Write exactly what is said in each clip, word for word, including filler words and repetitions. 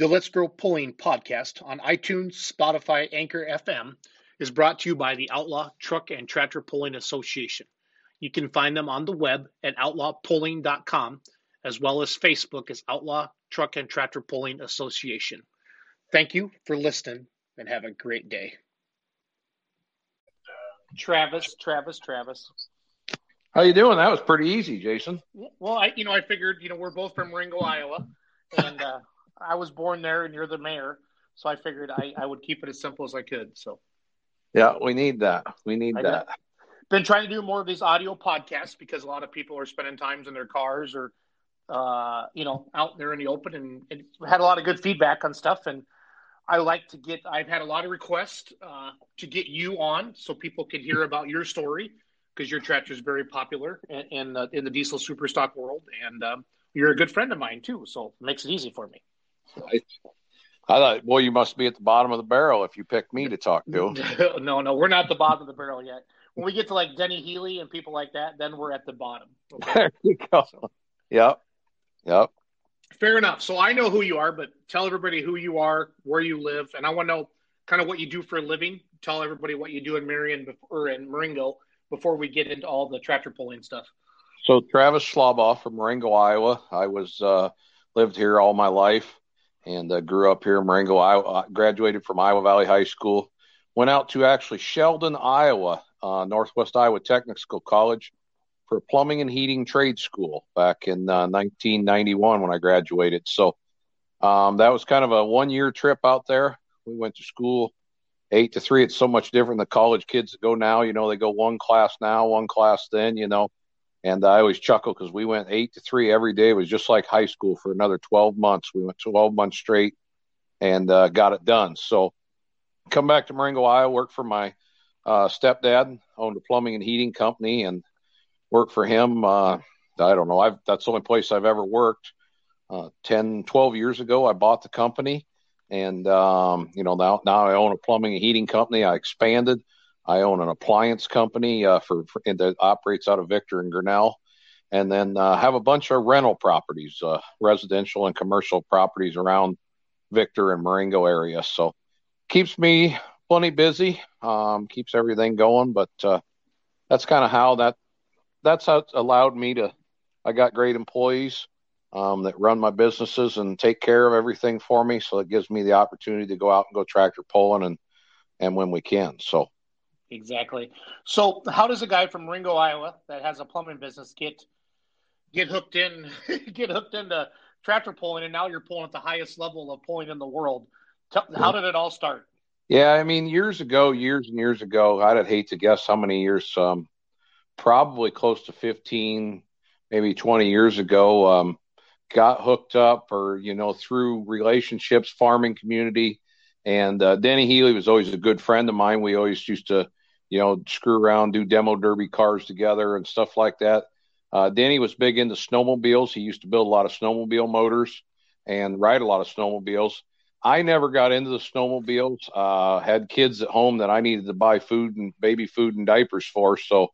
The Let's Grow Pulling podcast on iTunes, Spotify, Anchor F M is brought to you by the Outlaw Truck and Tractor Pulling Association. You can find them on the web at outlaw pulling dot com, as well as Facebook as Outlaw Truck and Tractor Pulling Association. Thank you for listening and have a great day. Travis, Travis, Travis. How you doing? That was pretty easy, Jason. Well, I, you know, I figured, you know, we're both from Marengo, Iowa, and uh, I was born there, and you're the mayor, so I figured I, I would keep it as simple as I could. So, yeah, we need that. We need I that. Know. Been trying to do more of these audio podcasts because a lot of people are spending times in their cars or, uh, you know, out there in the open, and, and had a lot of good feedback on stuff. And I like to get. I've had a lot of requests uh, to get you on so people can hear about your story, because your tractor is very popular in, in, the, in the diesel super stock world, and um, you're a good friend of mine too, so it makes it easy for me. So. I, I thought, well, you must be at the bottom of the barrel if you pick me to talk to. no, no, we're not the bottom of the barrel yet. When we get to like Denny Healy and people like that, then we're at the bottom. Okay? There you go. So. Yep, yep. Fair enough. So I know who you are, but tell everybody who you are, where you live, and I want to know kind of what you do for a living. Tell everybody what you do in Marion or in Marengo before we get into all the tractor pulling stuff. So Travis Schloboff from Marengo, Iowa. I was uh, lived here all my life and uh, grew up here in Marengo, Iowa. Graduated from Iowa Valley High School. Went out to actually Sheldon, Iowa, uh, Northwest Iowa Technical College for plumbing and heating trade school back in uh, nineteen ninety-one when I graduated. So um, that was kind of a one-year trip out there. We went to school eight to three. It's so much different than college kids that go now. You know, they go one class now, one class then, you know. And I always chuckle because we went eight to three every day. It was just like high school for another twelve months. We went twelve months straight and uh, got it done. So come back to Marengo, Iowa, worked for my uh, stepdad, owned a plumbing and heating company, and worked for him. Uh, I don't know. I've, that's the only place I've ever worked. Uh, ten, twelve years ago, I bought the company. And, um, you know, now, now I own a plumbing and heating company. I expanded. I own an appliance company uh, for, for that operates out of Victor and Grinnell. And then uh, have a bunch of rental properties, uh, residential and commercial properties around Victor and Marengo area. So keeps me plenty busy, um, keeps everything going. But uh, that's kind of how that that's how it's allowed me to. I got great employees Um, that run my businesses and take care of everything for me. So it gives me the opportunity to go out and go tractor pulling and, and when we can. So. Exactly. So how does a guy from Marengo, Iowa that has a plumbing business get, get hooked in, get hooked into tractor pulling, and now you're pulling at the highest level of pulling in the world? Tell, how did it all start? Yeah. I mean, years ago, years and years ago, I'd hate to guess how many years, um, probably close to fifteen, maybe twenty years ago. Um, got hooked up or, you know, through relationships, farming community. And uh, Denny Healy was always a good friend of mine. We always used to, you know, screw around, do demo derby cars together and stuff like that. Uh, Denny was big into snowmobiles. He used to build a lot of snowmobile motors and ride a lot of snowmobiles. I never got into the snowmobiles. Uh, had kids at home that I needed to buy food and baby food and diapers for. So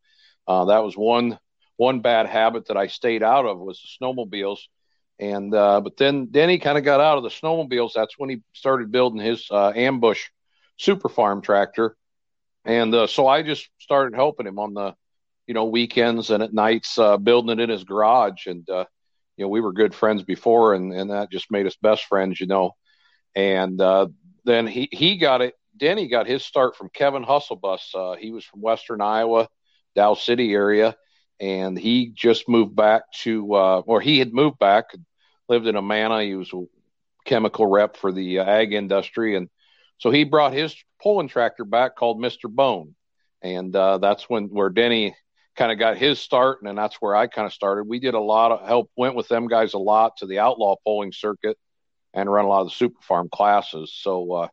uh, that was one, one bad habit that I stayed out of was the snowmobiles. And, uh, but then Denny kind of got out of the snowmobiles. That's when he started building his, uh, Ambush super farm tractor. And, uh, so I just started helping him on the, you know, weekends and at nights, uh, building it in his garage. And, uh, you know, we were good friends before, and, and that just made us best friends, you know. And, uh, then he, he got it. Denny got his start from Kevin Hustlebus. Uh, he was from Western Iowa, Dow City area. And he just moved back to, uh, or he had moved back, lived in Amana. He was a chemical rep for the uh, ag industry. And so he brought his pulling tractor back called Mister Bone. And uh, that's when where Denny kind of got his start. And then that's where I kind of started. We did a lot of help, went with them guys a lot to the outlaw pulling circuit and run a lot of the super farm classes. So uh,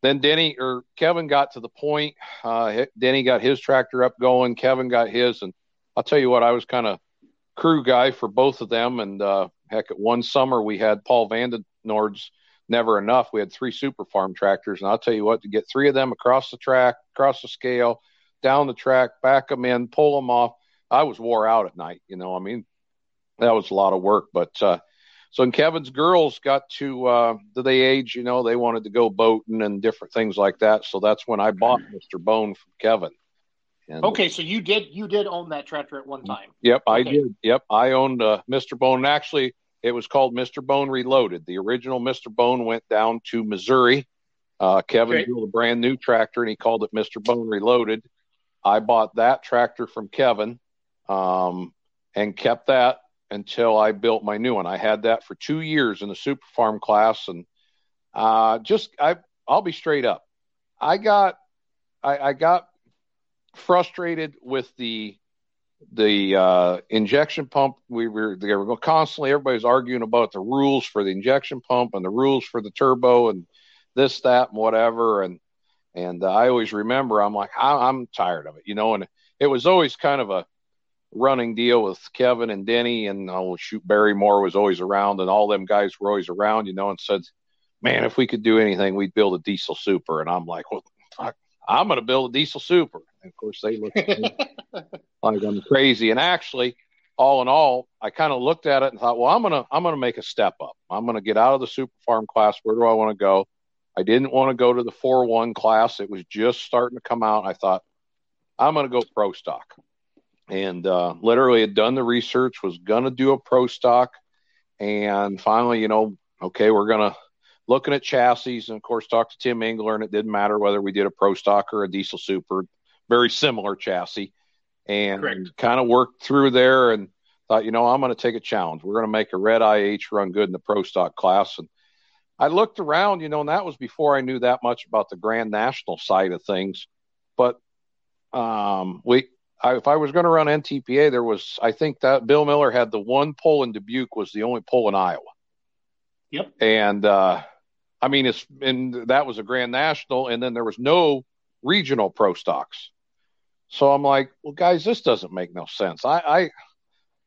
then Denny or Kevin got to the point. Uh, Denny got his tractor up going. Kevin got his. And I'll tell you what, I was kind of crew guy for both of them. And uh, heck, one summer we had Paul Vandenoord's Never Enough. We had three super farm tractors. And I'll tell you what, to get three of them across the track, across the scale, down the track, back them in, pull them off. I was wore out at night. You know, I mean, that was a lot of work. But uh, So, and Kevin's girls got to uh, they age, you know, they wanted to go boating and different things like that. So that's when I bought Mister Bone from Kevin. And okay, so you did you did own that tractor at one time. Yep, okay. I did. Yep, I owned uh, Mister Bone. Actually, it was called Mister Bone Reloaded. The original Mister Bone went down to Missouri. Uh, Kevin okay. built a brand new tractor, and he called it Mister Bone Reloaded. I bought that tractor from Kevin um, and kept that until I built my new one. I had that for two years in the super farm class. And uh, just, I, I'll be straight up. I got, I, I got frustrated with the, the uh, injection pump. We were, they were constantly, everybody's arguing about the rules for the injection pump and the rules for the turbo and this, that, and whatever. And, and uh, I always remember, I'm like, I, I'm tired of it, you know, and it was always kind of a running deal with Kevin and Denny, and oh shoot, Barry Moore was always around, and all them guys were always around, you know, and said, man, if we could do anything, we'd build a diesel super. And I'm like, well, fuck, I'm going to build a diesel super. And of course they looked at me like I'm crazy. And actually, all in all, I kind of looked at it and thought, well, I'm going to, I'm going to make a step up. I'm going to get out of the super farm class. Where do I want to go? I didn't want to go to the four one class. It was just starting to come out. I thought I'm going to go pro stock. And uh, literally had done the research, was going to do a pro stock. And finally, you know, okay, we're going to looking at chassis and, of course, talk to Tim Engler. And it didn't matter whether we did a pro stock or a diesel super, very similar chassis. And kind of worked through there and thought, you know, I'm going to take a challenge. We're going to make a red I H run good in the pro stock class. And I looked around, you know, and that was before I knew that much about the Grand National side of things. But um, we, I, if I was going to run N T P A, there was, I think that Bill Miller had the one pole in Dubuque, was the only pole in Iowa. Yep. And uh, I mean, it's, and that was a Grand National, and then there was no regional pro stocks. So I'm like, well, guys, this doesn't make no sense. I, I, I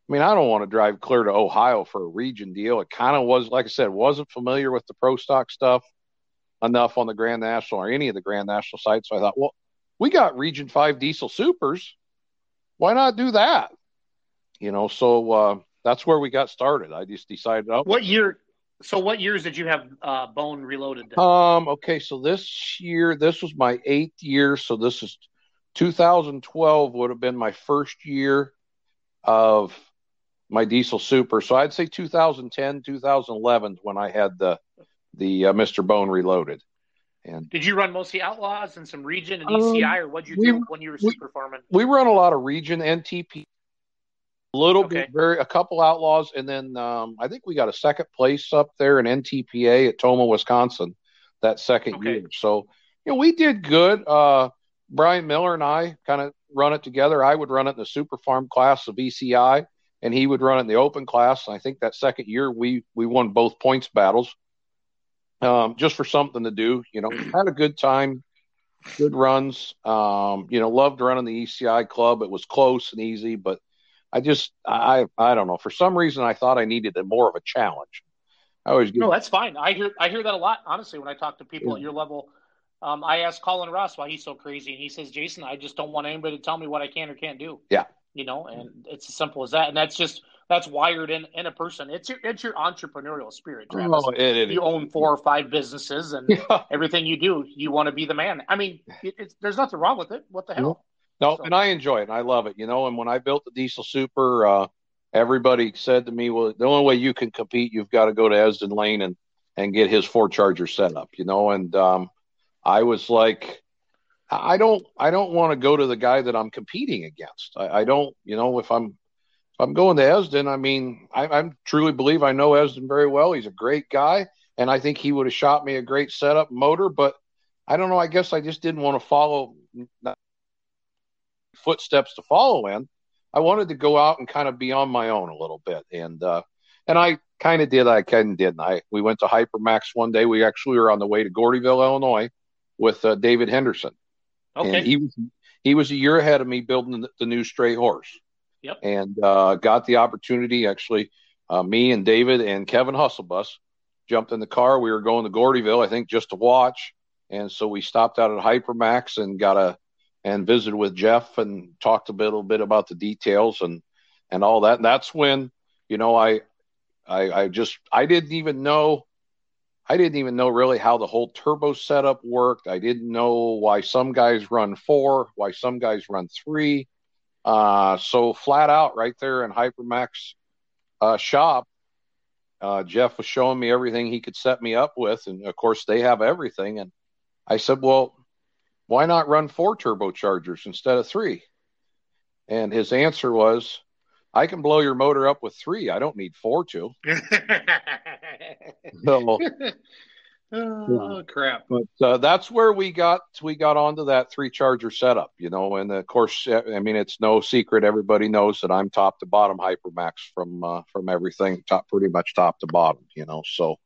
mean, I don't want to drive clear to Ohio for a region deal. It kind of was, like I said, wasn't familiar with the pro stock stuff enough on the Grand National or any of the Grand National sites. So I thought, well, we got Region five diesel supers. Why not do that? You know, so uh, that's where we got started. I just decided. Oh, what year? So what years did you have uh, Bone Reloaded then? Um. Okay, so this year, this was my eighth year. So this is two thousand twelve would have been my first year of my diesel super. So I'd say two thousand ten, two thousand eleven when I had the the uh, Mister Bone Reloaded. And did you run mostly Outlaws and some region and E C I, um, or what did you we, do when you were we, super farming? We run a lot of region N T P, a little okay. bit, very a couple Outlaws, and then um, I think we got a second place up there in N T P A at Tomah, Wisconsin, that second okay. year. So you know we did good. Uh, Brian Miller and I kind of run it together. I would run it in the super farm class of E C I, and he would run it in the open class. And I think that second year we we won both points battles, um, just for something to do. You know, had a good time, good runs. Um, you know, loved running the E C I club. It was close and easy, but I just I I don't know. For some reason, I thought I needed a, more of a challenge. I always get, no, that's fine. I hear I hear that a lot. Honestly, when I talk to people yeah. at your level. Um, I asked Colin Ross why he's so crazy, and he says, Jason, I just don't want anybody to tell me what I can or can't do. Yeah. You know, and it's as simple as that. And that's just, that's wired in, in a person. It's your, it's your entrepreneurial spirit, Travis. Oh, it, it, you it, own four or five businesses, and yeah. everything you do, you want to be the man. I mean, it, it's, there's nothing wrong with it. What the hell? No, no so. And I enjoy it. And I love it. You know, and when I built the diesel super, uh, everybody said to me, well, the only way you can compete, you've got to go to Esdon Lane and, and get his four charger set up, you know, and, um, I was like, I don't, I don't want to go to the guy that I'm competing against. I, I don't, you know, if I'm, if I'm going to Esdon, I mean, I, I truly believe I know Esdon very well. He's a great guy, and I think he would have shot me a great setup motor. But I don't know. I guess I just didn't want to follow footsteps to follow in. I wanted to go out and kind of be on my own a little bit, and uh, and I kind of did. I kind of didn't. I we went to Hypermax one day. We actually were on the way to Gordyville, Illinois, with uh, David Henderson. Okay. And he was, he was a year ahead of me building the, the new Stray Horse. Yep. And uh, got the opportunity, actually, uh, me and David and Kevin Hustlebus jumped in the car. We were going to Gordyville, I think, just to watch. And so we stopped out at Hypermax and got a, and visited with Jeff and talked a little bit about the details and, and all that. And that's when, you know, I, I, I just I didn't even know I didn't even know really how the whole turbo setup worked. I didn't know why some guys run four, why some guys run three. Uh, so flat out right there in Hypermax uh, shop, uh, Jeff was showing me everything he could set me up with. And of course they have everything. And I said, well, why not run four turbochargers instead of three? And his answer was, I can blow your motor up with three. I don't need four to. So, oh, crap. But uh, that's where we got, we got onto that three charger setup, you know, and of course, I mean, it's no secret. Everybody knows that I'm top to bottom Hypermax from, uh, from everything top, pretty much top to bottom, you know? So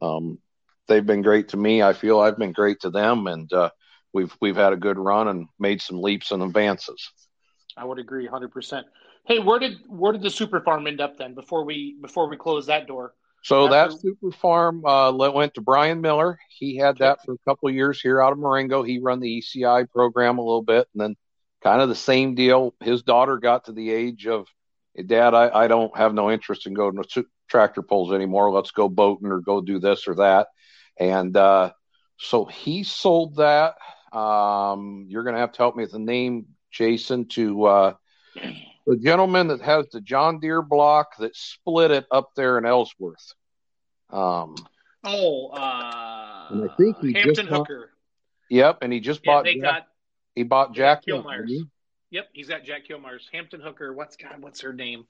um, they've been great to me. I feel I've been great to them, and uh, we've, we've had a good run and made some leaps and advances. I would agree a hundred percent. Hey, where did, where did the super farm end up then before we, before we close that door? So After, that super farm uh, went to Brian Miller. He had that for a couple of years here out of Marengo. He run the E C I program a little bit, and then kind of the same deal. His daughter got to the age of, Dad, I, I don't have no interest in going to tractor pulls anymore. Let's go boating or go do this or that. And uh, so he sold that. Um, you're going to have to help me with the name, Jason, to uh, the gentleman that has the John Deere block that split it up there in Ellsworth. Um, oh, uh, and I think he Hampton just Hooker. Bought, yep, and he just yeah, bought. They Jack, got, he bought Jack, Jack Kilmeyer's. Kilmeyer. Yep, he's got Jack Kilmeyer's. Hampton Hooker. What's God? What's her name?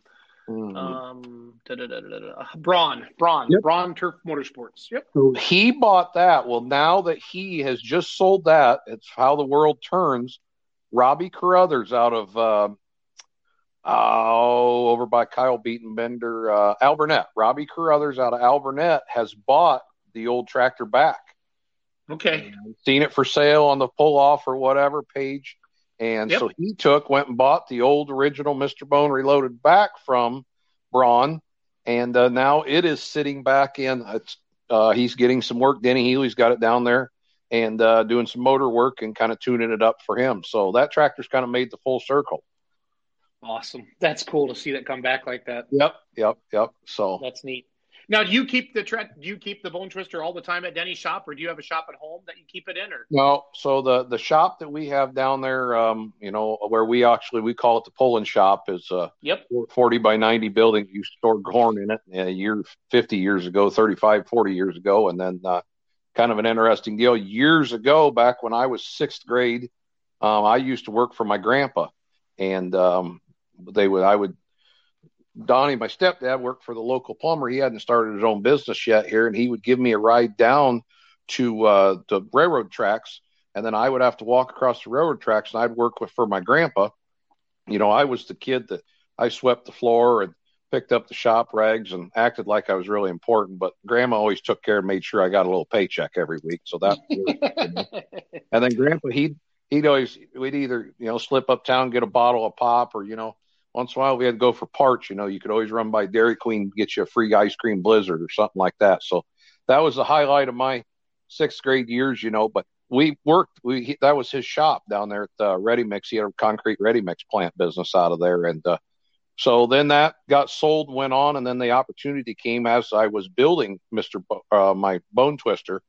Mm-hmm. Um, da, da, da, da, da. Braun. Braun. Yep. Braun Turf Motorsports. Yep. He bought that. Well, now that he has just sold that, it's how the world turns. Robbie Carruthers out of uh, oh, over by Kyle Beaton Bender, uh, Alburnett. Robbie Carruthers out of Alburnett has bought the old tractor back. Okay, and seen it for sale on the pull off or whatever page, and yep. so he took, went and bought the old original Mister Bone Reloaded back from Braun, and uh, now it is sitting back in. It's, uh, he's getting some work. Denny Healy's got it down there. And uh, doing some motor work and kind of tuning it up for him. So that tractor's kind of made the full circle. Awesome. That's cool to see that come back like that. Yep, yep, yep. So that's neat. Now, do you keep the tra- do you keep the Bone Twister all the time at Denny's shop, or do you have a shop at home that you keep it in? Or no. So the the shop that we have down there, um, you know, where we actually we call it the Poland shop, is a yep. forty by ninety building. You stored corn in it a year, fifty years ago, thirty-five, forty years ago, and then. Uh, Kind of an interesting deal. Years ago, back when I was sixth grade, um, I used to work for my grandpa, and um, they would. I would. Donnie, my stepdad, worked for the local plumber. He hadn't started his own business yet here, and he would give me a ride down to uh, the railroad tracks, and then I would have to walk across the railroad tracks, and I'd work with for my grandpa. You know, I was the kid that I swept the floor and picked up the shop rags and acted like I was really important, but Grandma always took care and made sure I got a little paycheck every week. So that, was, and then Grandpa, he'd, he'd always, we'd either, you know, slip uptown, get a bottle of pop, or, you know, once in a while we had to go for parts, you know, you could always run by Dairy Queen, get you a free ice cream blizzard or something like that. So that was the highlight of my sixth grade years, you know, but we worked, we, he, that was his shop down there at the Ready Mix. He had a concrete Ready Mix plant business out of there. And, uh, so then that got sold, went on, and then the opportunity came as I was building Mister Bo- uh, my Bone Twister.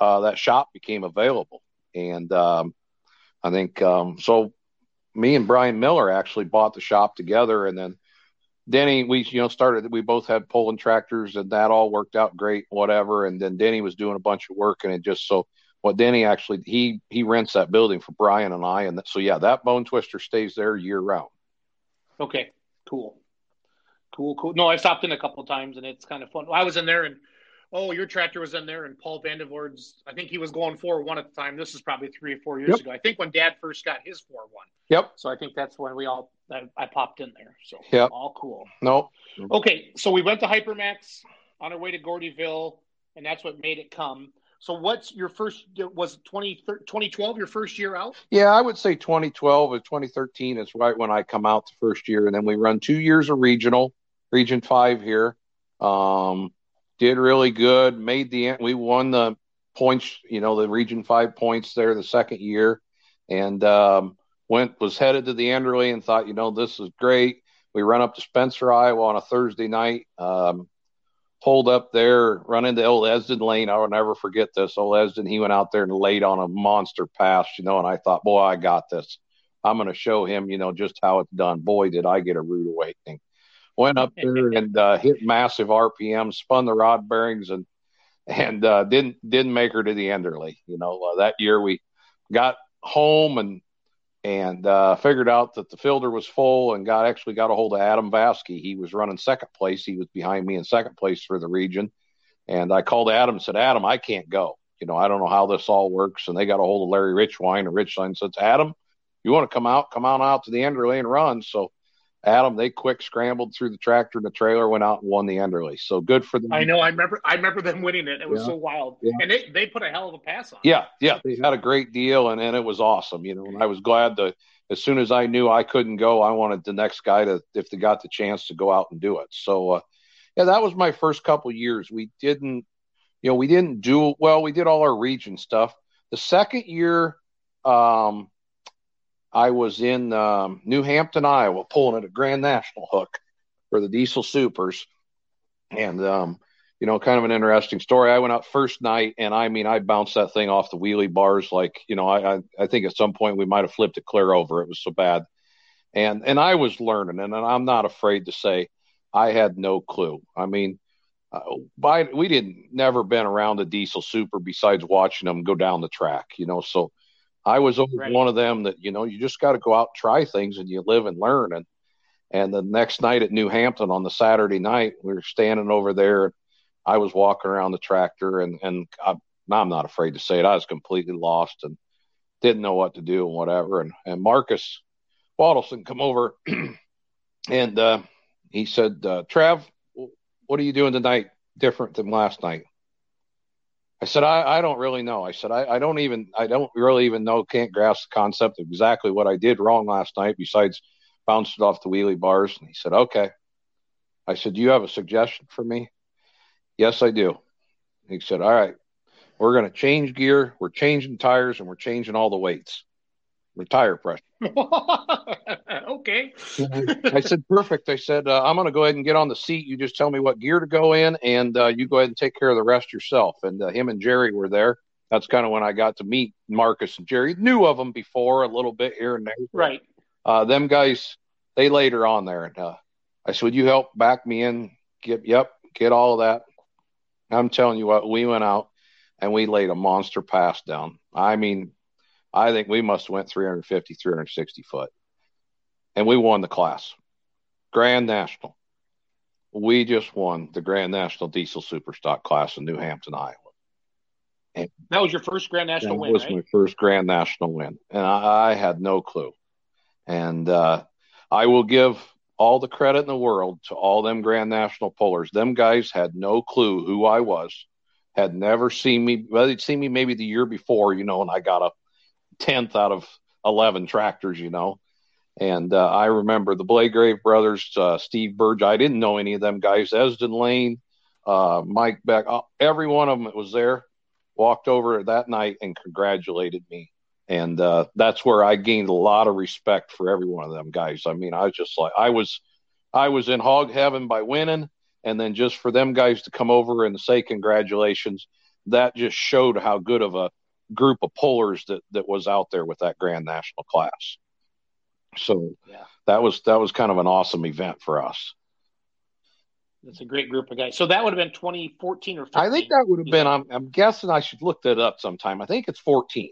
Uh, that shop became available, and um, I think um, so. Me and Brian Miller actually bought the shop together, and then Denny, we you know started. We both had pulling tractors, and that all worked out great, whatever. And then Denny was doing a bunch of work, and it just so. Well, Denny actually he he rents that building for Brian and I, and that, so yeah, that Bone Twister stays there year round. Okay. Cool, cool, cool. No, I've stopped in a couple of times, and it's kind of fun. I was in there, and oh, your tractor was in there, and Paul Vandevoort's. I think he was going four one at the time. This is probably three or four years yep. ago. I think when Dad first got his four one. Yep. So I think that's when we all I, I popped in there. So yep. all cool. No. Nope. Okay, so we went to Hypermax on our way to Gordyville, and that's what made it come. So what's your first, was twenty twelve your first year out? Yeah, I would say twenty twelve or twenty thirteen is right when I come out the first year. And then we run two years of regional, Region five here. Um, did really good, made the, we won the points, you know, the Region five points there the second year. And um, went, was headed to the Enderley and thought, you know, this is great. We run up to Spencer, Iowa on a Thursday night. Um, pulled up there, run into old Esdon Lane. I will never forget this. Old Esdon, he went out there and laid on a monster pass, you know, and I thought, boy, I got this. I'm going to show him, you know, just how it's done. Boy, did I get a rude awakening. Went up there and uh, hit massive R P M, spun the rod bearings, and and uh, didn't didn't make her to the Enderley. You know, uh, that year we got home and and uh, figured out that the filter was full, and got actually got a hold of Adam Vasek. He was running second place. He was behind me in second place for the region, and I called Adam and said, Adam, I can't go. You know, I don't know how this all works. And they got a hold of Larry Richwine, and Richwine said, Adam, you want to come out? Come on out to the Enderley and run. So Adam, they quick scrambled through the tractor and the trailer, went out and won the Enderley. So good for them. I know. I remember I remember them winning it. It was yeah. so wild. Yeah. And they, they put a hell of a pass on. Yeah, yeah. They had a great deal, and, and it was awesome. You know, and I was glad to, as soon as I knew I couldn't go, I wanted the next guy to, if they got the chance, to go out and do it. So, uh, yeah, that was my first couple of years. We didn't, you know, we didn't do, well, we did all our region stuff. The second year, um, I was in um, New Hampton, Iowa, pulling at a Grand National hook for the Diesel Supers. And, um, you know, kind of an interesting story. I went out first night, and, I mean, I bounced that thing off the wheelie bars. Like, you know, I I, I think at some point we might have flipped it clear over. It was so bad. And and I was learning, and I'm not afraid to say I had no clue. I mean, uh, by, we didn't never been around a Diesel Super besides watching them go down the track, you know, so I was always right. one of them that, you know, you just got to go out and try things, and you live and learn. And, and the next night at New Hampton on the Saturday night, we were standing over there. I was walking around the tractor, and, and I, I'm not afraid to say it. I was completely lost and didn't know what to do and whatever. And, and Marcus Wattleson come over and uh, he said, uh, Trav, what are you doing tonight different than last night? I said, I, I don't really know. I said, I, I don't even, I don't really even know, can't grasp the concept of exactly what I did wrong last night besides bounced it off the wheelie bars. And he said, okay. I said, do you have a suggestion for me? Yes, I do. He said, all right, we're going to change gear. We're changing tires, and we're changing all the weights. We're tire pressure. Okay. I said, perfect. I said, uh, I'm going to go ahead and get on the seat. You just tell me what gear to go in, and uh, you go ahead and take care of the rest yourself. And uh, him and Jerry were there. That's kind of when I got to meet Marcus and Jerry. Knew of them before a little bit here and there. Right. Uh, them guys, they laid her on there. And uh, I said, would you help back me in? Get, yep, get all of that. I'm telling you what, we went out and we laid a monster pass down. I mean, I think we must have went three fifty, three sixty foot. And we won the class. Grand National. We just won the Grand National Diesel Superstock class in New Hampton, Iowa. And that was your first Grand National win, right? That was my first Grand National win. And I, I had no clue. And uh, I will give all the credit in the world to all them Grand National pullers. Them guys had no clue who I was. Had never seen me. Well, they'd seen me maybe the year before, you know, and I got a tenth out of eleven tractors, you know. And uh, I remember the Blaygrave brothers, uh, Steve Burge. I didn't know any of them guys. Esdon Lane, uh, Mike Beck, uh, every one of them that was there walked over that night and congratulated me. And uh, that's where I gained a lot of respect for every one of them guys. I mean, I was just like, I was, I was in hog heaven by winning. And then just for them guys to come over and say congratulations, that just showed how good of a group of pullers that, that was out there with that Grand National class. So yeah. that was that was kind of an awesome event for us. That's a great group of guys. So that would have been twenty fourteen or fifteen. I think that would have been, I'm, I'm guessing I should look that up sometime. I think it's fourteen.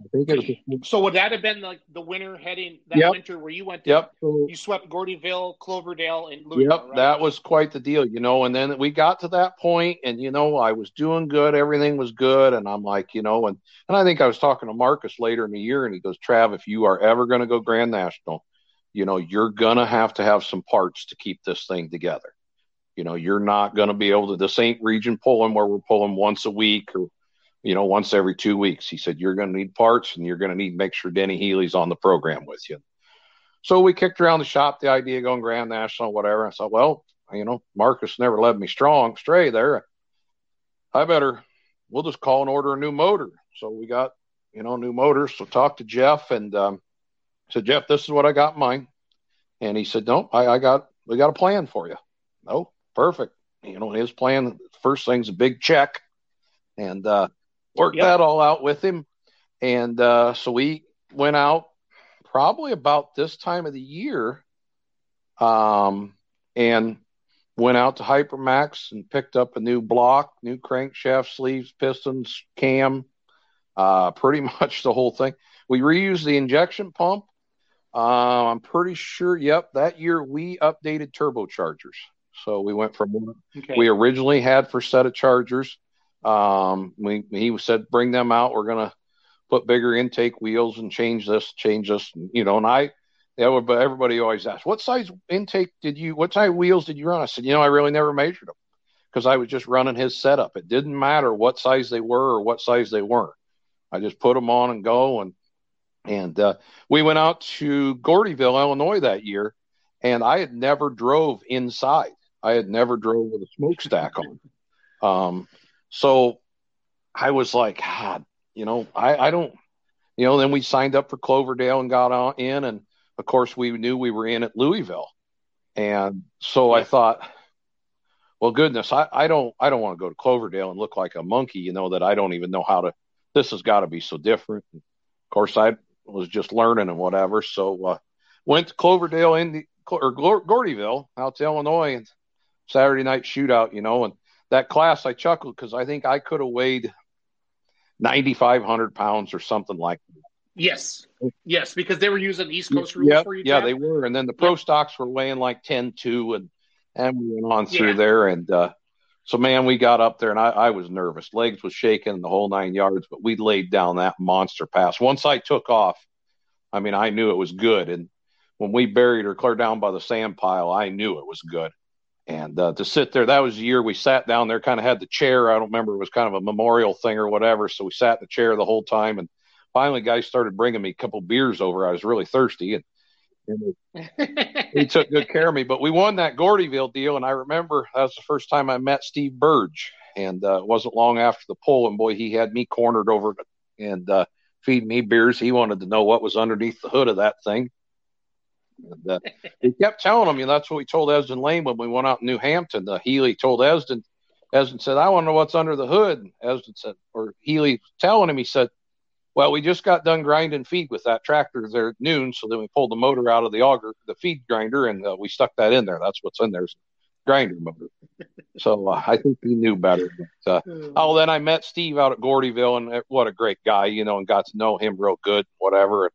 I think it was, so would that have been like the winter heading that yep. winter where you went to, yep. you swept Gordyville, Cloverdale, and Louisville, Yep, right? That was quite the deal, you know. And then we got to that point, and, you know, I was doing good. Everything was good. And I'm like, you know, and, and I think I was talking to Marcus later in the year, and he goes, Trav, if you are ever going to go Grand National, you know, you're going to have to have some parts to keep this thing together. You know, you're not going to be able to – this ain't region pulling where we're pulling once a week or – you know, once every two weeks. He said, you're going to need parts, and you're going to need to make sure Denny Healy's on the program with you. So we kicked around the shop, the idea of going Grand National, whatever. I thought, well, you know, Marcus never led me strong, stray there. I better, we'll just call and order a new motor. So we got, you know, new motors. So talked to Jeff and um, said, Jeff, this is what I got in mind. And he said, no, I, I got, we got a plan for you. No, perfect. you know, his plan, first thing's a big check, and uh, worked yep. that all out with him. And uh, so we went out probably about this time of the year, um, and went out to Hypermax and picked up a new block, new crankshaft, sleeves, pistons, cam, uh, pretty much the whole thing. We reused the injection pump. Uh, I'm pretty sure, yep, that year we updated turbochargers. So we went from one okay. we originally had for a set of chargers. Um, we, he said, bring them out. We're going to put bigger intake wheels and change this, change this, you know. And I, everybody always asks, what size intake did you, what size wheels did you run? I said, you know, I really never measured them because I was just running his setup. It didn't matter what size they were or what size they weren't. I just put them on and go. And, and, uh, we went out to Gordyville, Illinois that year. And I had never drove inside. I had never drove with a smokestack on. Um, so I was like, God, you know, I, I don't, you know, then we signed up for Cloverdale and got on in. And of course we knew we were in at Louisville. And so I thought, well, goodness, I, I don't, I don't want to go to Cloverdale and look like a monkey, you know, that I don't even know how to, this has got to be so different. And of course I was just learning and whatever. So, uh, went to Cloverdale in the, or Gordyville out to Illinois and Saturday night shootout, you know, and that class I chuckled because I think I could have weighed nine thousand five hundred pounds or something like that. Yes. Yes. Because they were using East Coast rules yep. for you. Yeah, Jeff? They were. And then the pro yep. stocks were weighing like ten two and, and we went on through yeah. there. And uh, so, man, we got up there and I, I was nervous. Legs was shaking the whole nine yards, but we laid down that monster pass. Once I took off, I mean, I knew it was good. And when we buried her clear down by the sand pile, I knew it was good. And uh, to sit there, that was the year we sat down there, kind of had the chair. I don't remember. It was kind of a memorial thing or whatever. So we sat in the chair the whole time. And finally, guys started bringing me a couple beers over. I was really thirsty. And, and he took good care of me. But we won that Gordyville deal. And I remember that was the first time I met Steve Burge. And uh, it wasn't long after the pull. And, boy, he had me cornered over and uh, feeding me beers. He wanted to know what was underneath the hood of that thing. And, uh, he kept telling him, you know, that's what we told Esdon Lane when we went out in New Hampton. Uh, Healy told Esdon, Esdon said, I want to know what's under the hood. And Esdon said, or Healy telling him, he said, well, we just got done grinding feed with that tractor there at noon. So then we pulled the motor out of the auger, the feed grinder, and uh, we stuck that in there. That's what's in there, grinder motor. So uh, I think he knew better. But, uh, oh, then I met Steve out at Gordyville, and uh, what a great guy, you know, and got to know him real good, whatever. And,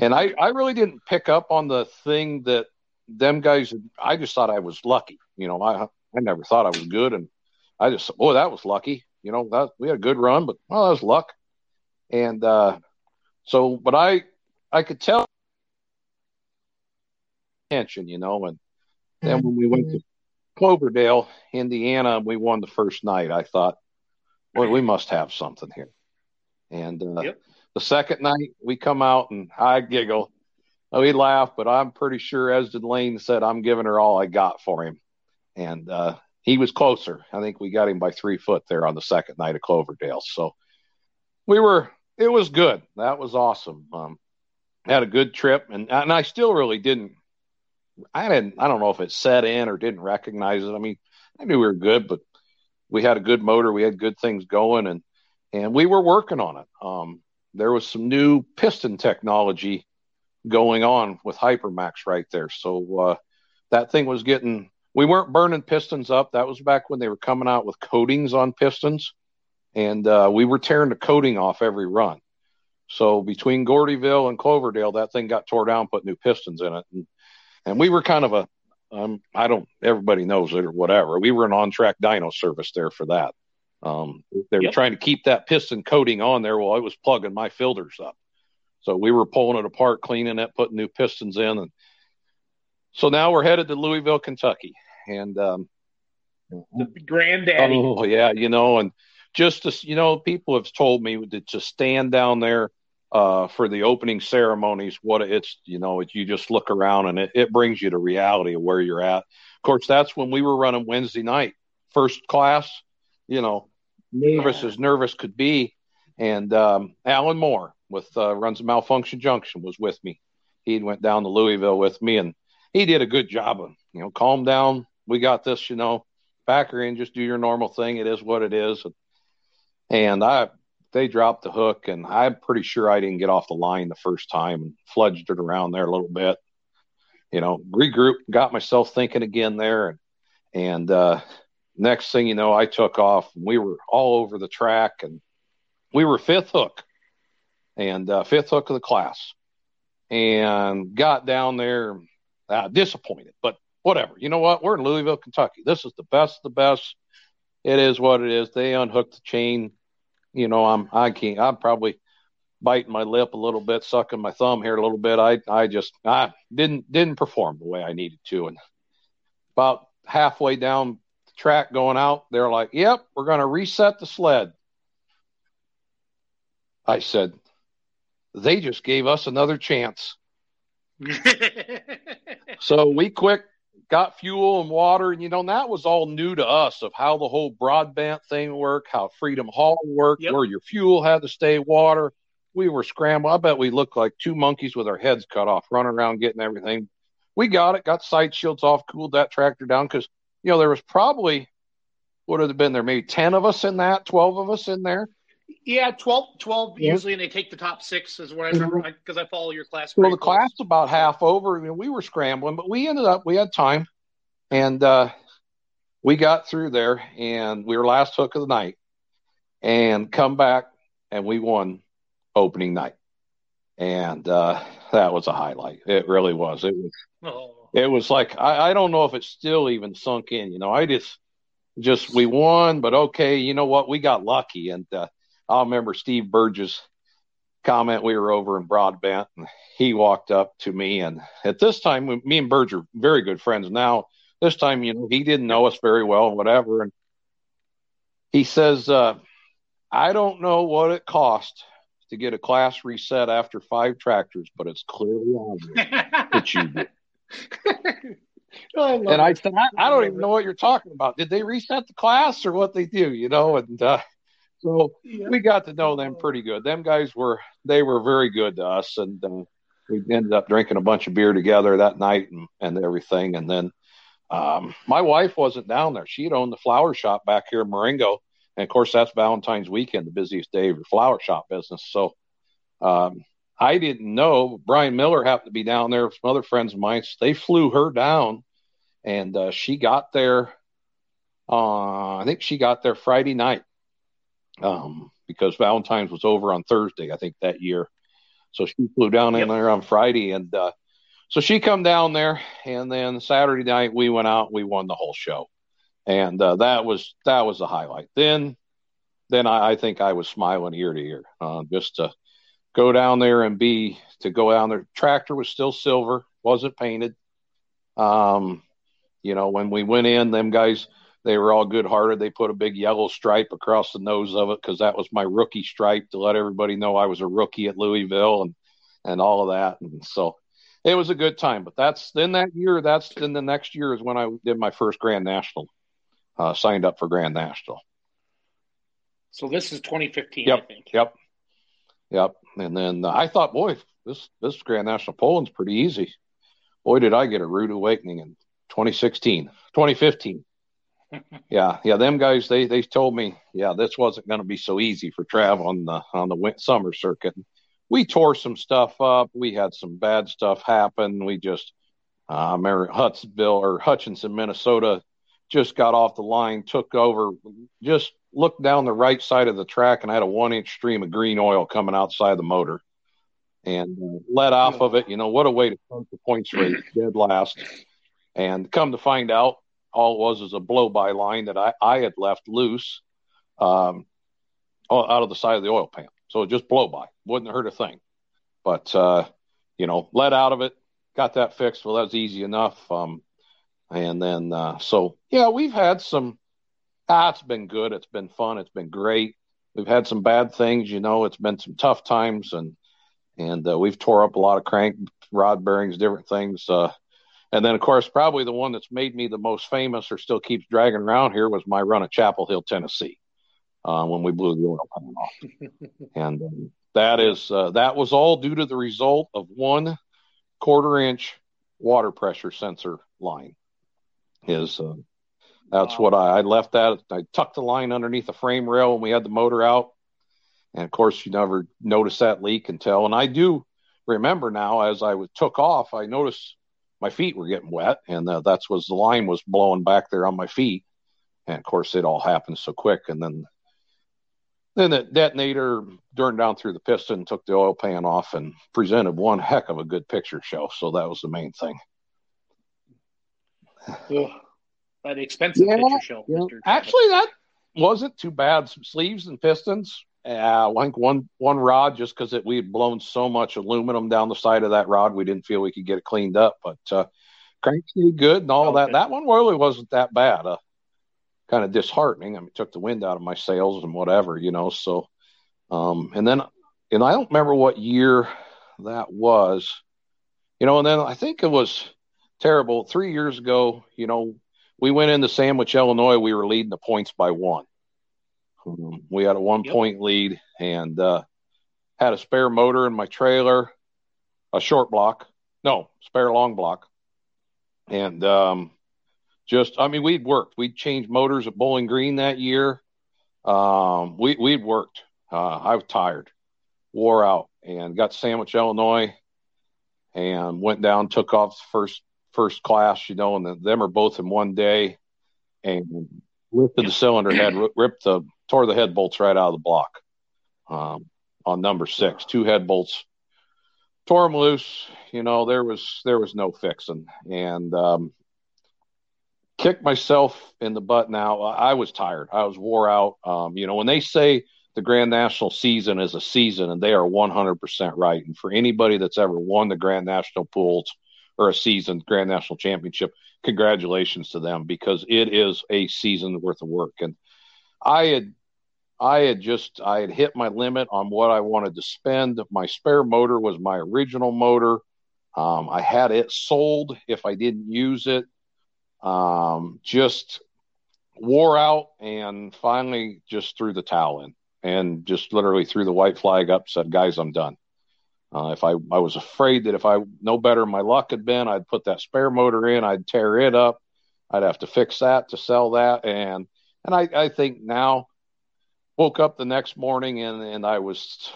And I, I really didn't pick up on the thing that them guys, I just thought I was lucky. You know, I I never thought I was good. And I just, boy, that was lucky. You know, that, we had a good run, but, well, that was luck. And uh, so, but I I could tell attention, you know. And then when we went to Cloverdale, Indiana, we won the first night, I thought, boy, we must have something here. And uh, yep. The second night we come out and I giggle, we laugh, but I'm pretty sure Esdon Lane said, I'm giving her all I got for him. And uh, he was closer. I think we got him by three foot there on the second night of Cloverdale. So we were, it was good. That was awesome. Um, had a good trip and, and I still really didn't, I didn't, I don't know if it set in or didn't recognize it. I mean, I knew we were good, but we had a good motor. We had good things going and, and we were working on it. Um, There was some new piston technology going on with Hypermax right there. So uh, that thing was getting, we weren't burning pistons up. That was back when they were coming out with coatings on pistons. And uh, we were tearing the coating off every run. So between Gordyville and Cloverdale, that thing got tore down, put new pistons in it. And, and we were kind of a, um, I don't, everybody knows it or whatever. We were an on-track dyno service there for that. Um, they were yep. trying to keep that piston coating on there while I was plugging my filters up. So we were pulling it apart, cleaning it, putting new pistons in. And so now we're headed to Louisville, Kentucky. And, um, the granddaddy. Oh yeah. You know, and just to, you know, people have told me to, to stand down there, uh, for the opening ceremonies, what it's, you know, it, you just look around and it, it brings you to reality of where you're at. Of course, that's when we were running Wednesday night, first class. You know, nervous yeah. as nervous could be. And um, Alan Moore with uh, runs Malfunction Junction was with me. He went down to Louisville with me and he did a good job of, you know, calm down. We got this, you know, back her in, just do your normal thing. It is what it is. And I, they dropped the hook, and I'm pretty sure I didn't get off the line the first time and fudged it around there a little bit, you know, regrouped, got myself thinking again there. And, and, uh, next thing you know, I took off. We were all over the track, and we were fifth hook and uh, fifth hook of the class, and got down there uh, disappointed, but whatever. You know what? We're in Louisville, Kentucky. This is the best of the best. It is what it is. They unhooked the chain. You know, I'm I can't. I'm probably biting my lip a little bit, sucking my thumb here a little bit. I I just I didn't didn't perform the way I needed to, and about halfway down track going out, they're like, yep, we're going to reset the sled. I said, they just gave us another chance. So we quick got fuel and water, and you know, and that was all new to us of how the whole broadband thing worked, how Freedom Hall worked, yep. Where your fuel had to stay water. We were scrambled. I bet we looked like two monkeys with our heads cut off, running around getting everything. We got it, got side shields off, cooled that tractor down, because you know, there was probably, what would have been there, maybe ten of us in that, twelve of us in there? Yeah, twelve, twelve yeah. Usually, and they take the top six is what I remember, because mm-hmm. I follow your class. Well, the close. Class about half over. I mean, we were scrambling, but we ended up, we had time, and uh, we got through there, and we were last hook of the night, and come back, and we won opening night. And uh, that was a highlight. It really was. It was. Oh. It was like, I, I don't know if it's still even sunk in, you know, I just, just, we won, but okay. You know what? We got lucky. And uh, I'll remember Steve Burge's comment. We were over in Broadbent, and he walked up to me. And at this time, we, me and Burge are very good friends. Now this time, you know, he didn't know us very well, whatever. And he says, uh, I don't know what it cost to get a class reset after five tractors, but it's clearly obvious that you did. I and I said, I, I don't even know what you're talking about. Did they reset the class or what they do? You know, and uh, so yeah. We got to know them pretty good. Them guys were they were very good to us, and uh, we ended up drinking a bunch of beer together that night and, and everything. And then um, my wife wasn't down there. She had owned the flower shop back here in Marengo, and of course that's Valentine's weekend, the busiest day of your flower shop business. So. Um, I didn't know. Brian Miller happened to be down there with some other friends of mine. So they flew her down, and uh, she got there. Uh, I think she got there Friday night um, because Valentine's was over on Thursday, I think, that year. So she flew down in yep. there on Friday. And uh, so she come down there, and then Saturday night we went out and we won the whole show. And uh, that was that was the highlight. Then then I, I think I was smiling ear to ear uh, just to – go down there and be to go down there. Tractor was still silver, wasn't painted. Um, you know, when we went in, them guys, they were all good hearted. They put a big yellow stripe across the nose of it, because that was my rookie stripe to let everybody know I was a rookie at Louisville and, and all of that. And so it was a good time. But that's then that year, that's then the next year is when I did my first Grand National, uh, signed up for Grand National. So this is twenty fifteen, yep, I think. Yep. Yep. And then uh, I thought, boy, this, this Grand National Poland's pretty easy. Boy, did I get a rude awakening in twenty sixteen, twenty fifteen. yeah. Yeah. Them guys, they, they told me, yeah, this wasn't going to be so easy for Trav on the, on the summer circuit. We tore some stuff up. We had some bad stuff happen. We just, uh, I remember Huntsville or Hutchinson, Minnesota, just got off the line, took over, just looked down the right side of the track, and I had a one-inch stream of green oil coming outside the motor and uh, let off of it. You know, what a way to pump the points rate, dead last. And come to find out, all it was is a blow-by line that I, I had left loose um, out of the side of the oil pan. So just blow-by. Wouldn't hurt a thing. But, uh, you know, let out of it, got that fixed. Well, that was easy enough. Um, and then, uh, so, yeah, we've had some – Ah, it's been good. It's been fun. It's been great. We've had some bad things, you know. It's been some tough times, and and uh, we've tore up a lot of crank rod bearings, different things. Uh, and then, of course, probably the one that's made me the most famous, or still keeps dragging around here, was my run at Chapel Hill, Tennessee, uh, when we blew the oil pan off. and um, that is uh, that was all due to the result of one quarter inch water pressure sensor line. Is uh, That's wow. what I, I left that. I tucked the line underneath the frame rail when we had the motor out. And, of course, you never notice that leak until. And I do remember now, as I was, took off, I noticed my feet were getting wet. And uh, that's was the line was blowing back there on my feet. And, of course, it all happened so quick. And then then the detonator turned down through the piston, took the oil pan off, and presented one heck of a good picture show. So that was the main thing. Ugh, that expensive yeah, picture show. Yeah. Mister Actually, that wasn't too bad. Some sleeves and pistons. Uh, like one one rod, just because we had blown so much aluminum down the side of that rod, we didn't feel we could get it cleaned up. But uh, cranks did good and all okay. that. That one really wasn't that bad. Uh, kind of disheartening. I mean, it took the wind out of my sails and whatever, you know. So, um, and then, and I don't remember what year that was, you know. And then I think it was terrible. Three years ago, you know, we went into Sandwich, Illinois. We were leading the points by one. We had a one-point yep. lead and uh, had a spare motor in my trailer, a short block, no, spare long block. And um, just, I mean, we'd worked. We'd changed motors at Bowling Green that year. Um, we, we'd worked. Uh, I was tired, wore out, and got to Sandwich, Illinois, and went down, took off first first class, you know, and the, them are both in one day, and lifted the cylinder head, ripped the tore the head bolts right out of the block um, on number six. Two head bolts, tore them loose. You know, there was there was no fixing, and um, kicked myself in the butt. Now I was tired. I was wore out. Um, you know, when they say the Grand National season is a season, and they are one hundred percent right. And for anybody that's ever won the Grand National pools or a season Grand National Championship, congratulations to them, because it is a season worth of work. And I had I had just I had hit my limit on what I wanted to spend. My spare motor was my original motor. Um, I had it sold if I didn't use it. Um, just wore out and finally just threw the towel in and just literally threw the white flag up, said, guys, I'm done. Uh, if I, I was afraid that if I no better my luck had been, I'd put that spare motor in, I'd tear it up. I'd have to fix that to sell that. And, and I, I think now woke up the next morning and, and I was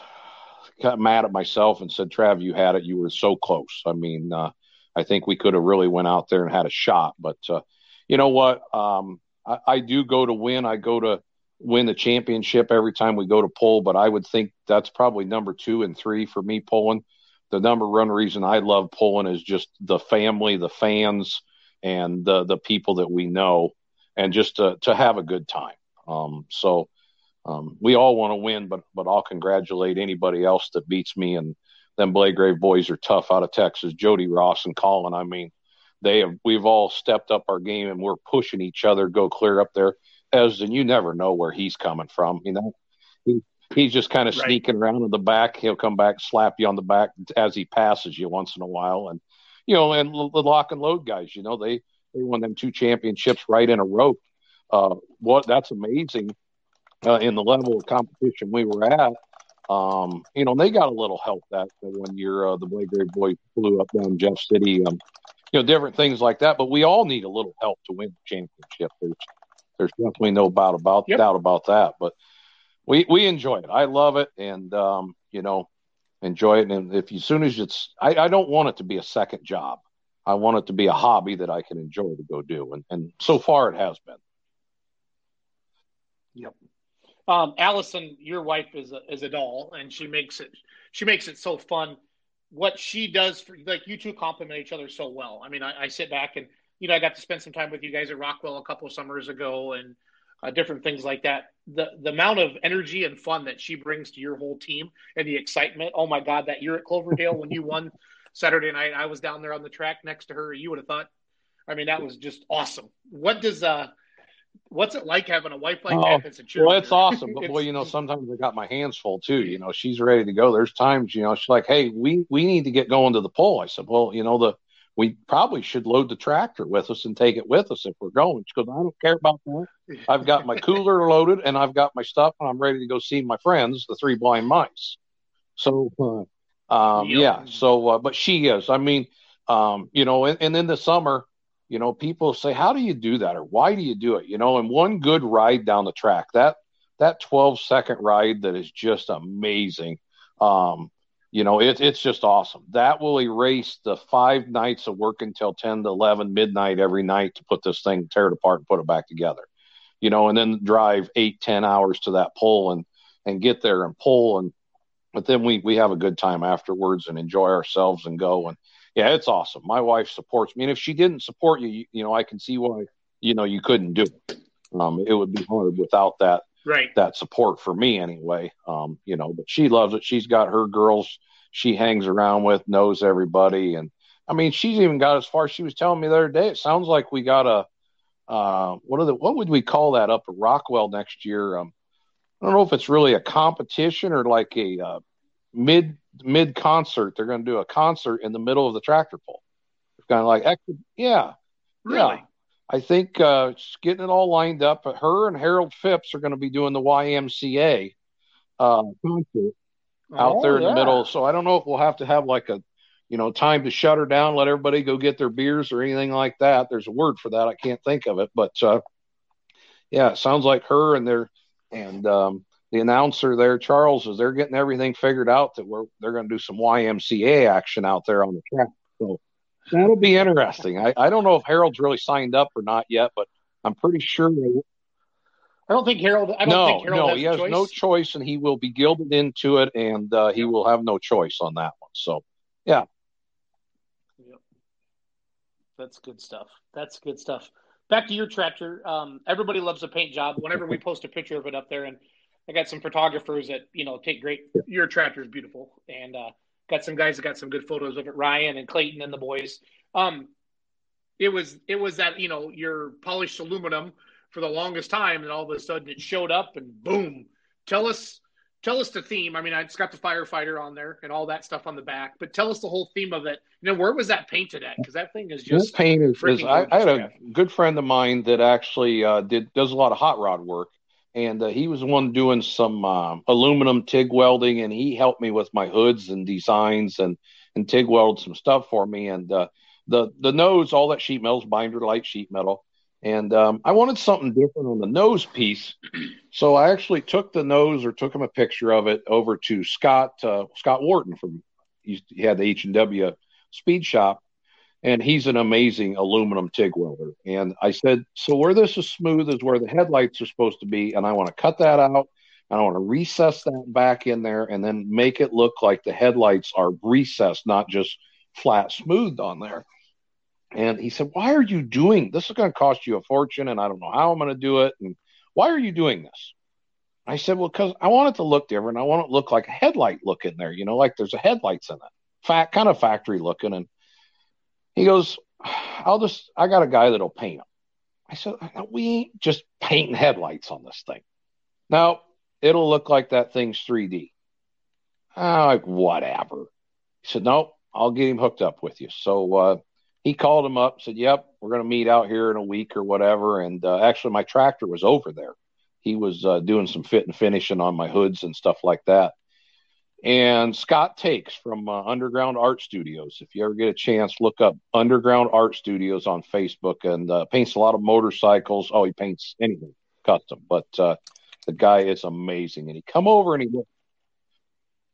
got mad at myself and said, Trav, you had it. You were so close. I mean, uh, I think we could have really went out there and had a shot, but uh, you know what? Um, I, I do go to win. I go to win the championship every time we go to pull, but I would think that's probably number two and three for me pulling. The number one reason I love pulling is just the family, the fans, and the, the people that we know, and just to, to have a good time. Um, so um, we all want to win, but but I'll congratulate anybody else that beats me. And them Blaygrave boys are tough out of Texas, Jody Ross and Colin. I mean, they have, we've all stepped up our game, and we're pushing each other, go clear up there. Esdon, you never know where he's coming from. You know, he, he's just kind of right. sneaking around in the back. He'll come back, slap you on the back as he passes you once in a while. And, you know, and the lock and load guys, you know, they, they won them two championships right in a row. Uh, what that's amazing uh, in the level of competition we were at. Um, you know, they got a little help that one year. Uh, the Blaygrave boy flew up down Jeff City, um, you know, different things like that. But we all need a little help to win the championship. There's, There's definitely no doubt about, yep. doubt about that, but we, we enjoy it. I love it. And, um, you know, enjoy it. And if as soon as it's, I, I don't want it to be a second job. I want it to be a hobby that I can enjoy to go do. And, and so far it has been. Yep. Um, Allison, your wife is a, is a doll, and she makes it, she makes it so fun. What she does for, like, you two complement each other so well. I mean, I, I sit back and, you know, I got to spend some time with you guys at Rockwell a couple of summers ago, and uh, different things like that. The the amount of energy and fun that she brings to your whole team, and the excitement. Oh my God, that year at Cloverdale when you won Saturday night, I was down there on the track next to her. You would have thought, I mean, that was just awesome. What does uh, what's it like having a wife like oh, that? That's a cheerleader? Well, it's awesome, but it's, boy, you know, sometimes I got my hands full too. You know, she's ready to go. There's times, you know, she's like, hey, we we need to get going to the pole. I said, well, you know the. we probably should load the tractor with us and take it with us if we're going. She goes, I don't care about that. I've got my cooler loaded, and I've got my stuff, and I'm ready to go see my friends, the Three Blind Mice. So, um, yeah. So, uh, but she is, I mean, um, you know, and, and in the summer, You know, people say, how do you do that? Or why do you do it? You know, and one good ride down the track, that, that twelve second ride that is just amazing. Um, you know, it, it's just awesome. That will erase the five nights of work until ten to eleven midnight every night to put this thing, tear it apart and put it back together, you know, and then drive eight, ten hours to that pole and, and get there and pull. And, but then we, we have a good time afterwards and enjoy ourselves and go. And yeah, it's awesome. My wife supports me. And if she didn't support you, you, you know, I can see why, you know, you couldn't do it. Um, it would be hard without that, right. that support for me anyway. Um, you know, but she loves it. She's got her girls she hangs around with, knows everybody. And I mean, she's even got as far, she was telling me the other day, it sounds like we got a, uh, what are the, what would we call that up at Rockwell next year? Um, I don't know if it's really a competition or like a uh, mid mid concert. They're going to do a concert in the middle of the tractor pull. It's kind of like, yeah, really. Yeah. I think uh, getting it all lined up. Her and Harold Phipps are going to be doing the Y M C A uh, concert out oh, there in yeah. the middle. So I don't know if we'll have to have like a, you know, time to shut her down, let everybody go get their beers or anything like that. There's a word for that. I can't think of it, but uh, yeah, it sounds like her and their. And um, the announcer there, Charles, is they're getting everything figured out that we're they're going to do some Y M C A action out there on the track. So that'll be interesting. I, I don't know if Harold's really signed up or not yet, but I'm pretty sure. I don't think Harold. I don't no, think Harold no, has he has choice. no choice, and he will be guilted into it, and uh, he will have no choice on that one. So, yeah, yep. That's good stuff. That's good stuff. Back to your tractor. Um, everybody loves a paint job. Whenever we post a picture of it up there, and I got some photographers that, you know, take great. Your tractor is beautiful, and uh, got some guys that got some good photos of it. Ryan and Clayton and the boys. Um, it was it was that, you know, your polished aluminum for the longest time, and all of a sudden it showed up and boom. Tell us tell us the theme. I mean, it's got the firefighter on there and all that stuff on the back, but tell us the whole theme of it. You know, where was that painted at? Because that thing is just paint is. is I, I had a good friend of mine that actually uh, did does a lot of hot rod work, and uh, he was the one doing some um, aluminum TIG welding, and he helped me with my hoods and designs and and TIG weld some stuff for me. And uh, the the nose, all that sheet metal's binder light sheet metal. And um, I wanted something different on the nose piece, so I actually took the nose, or took him a picture of it, over to Scott uh, Scott Wharton from he had the H and W Speed Shop, and he's an amazing aluminum TIG welder. And I said, so where this is smooth is where the headlights are supposed to be, and I want to cut that out, and I want to recess that back in there, and then make it look like the headlights are recessed, not just flat smooth on there. And he said, why are you doing this? This is going to cost you a fortune, and I don't know how I'm going to do it. And why are you doing this? I said, well, because I want it to look different. I want it to look like a headlight look in there, you know, like there's a headlights in it, fat, kind of factory looking. And he goes, I'll just, I got a guy that'll paint them. I said, we ain't just painting headlights on this thing. Now, it'll look like that thing's three D. I'm like, whatever. He said, no, I'll get him hooked up with you. So, uh, he called him up, said, yep, we're going to meet out here in a week or whatever. And uh, actually, my tractor was over there. He was uh, doing some fit and finishing on my hoods and stuff like that. And Scott Takes from uh, Underground Art Studios. If you ever get a chance, look up Underground Art Studios on Facebook, and uh, paints a lot of motorcycles. Oh, he paints anything custom. But uh, the guy is amazing. And he come over and he looked.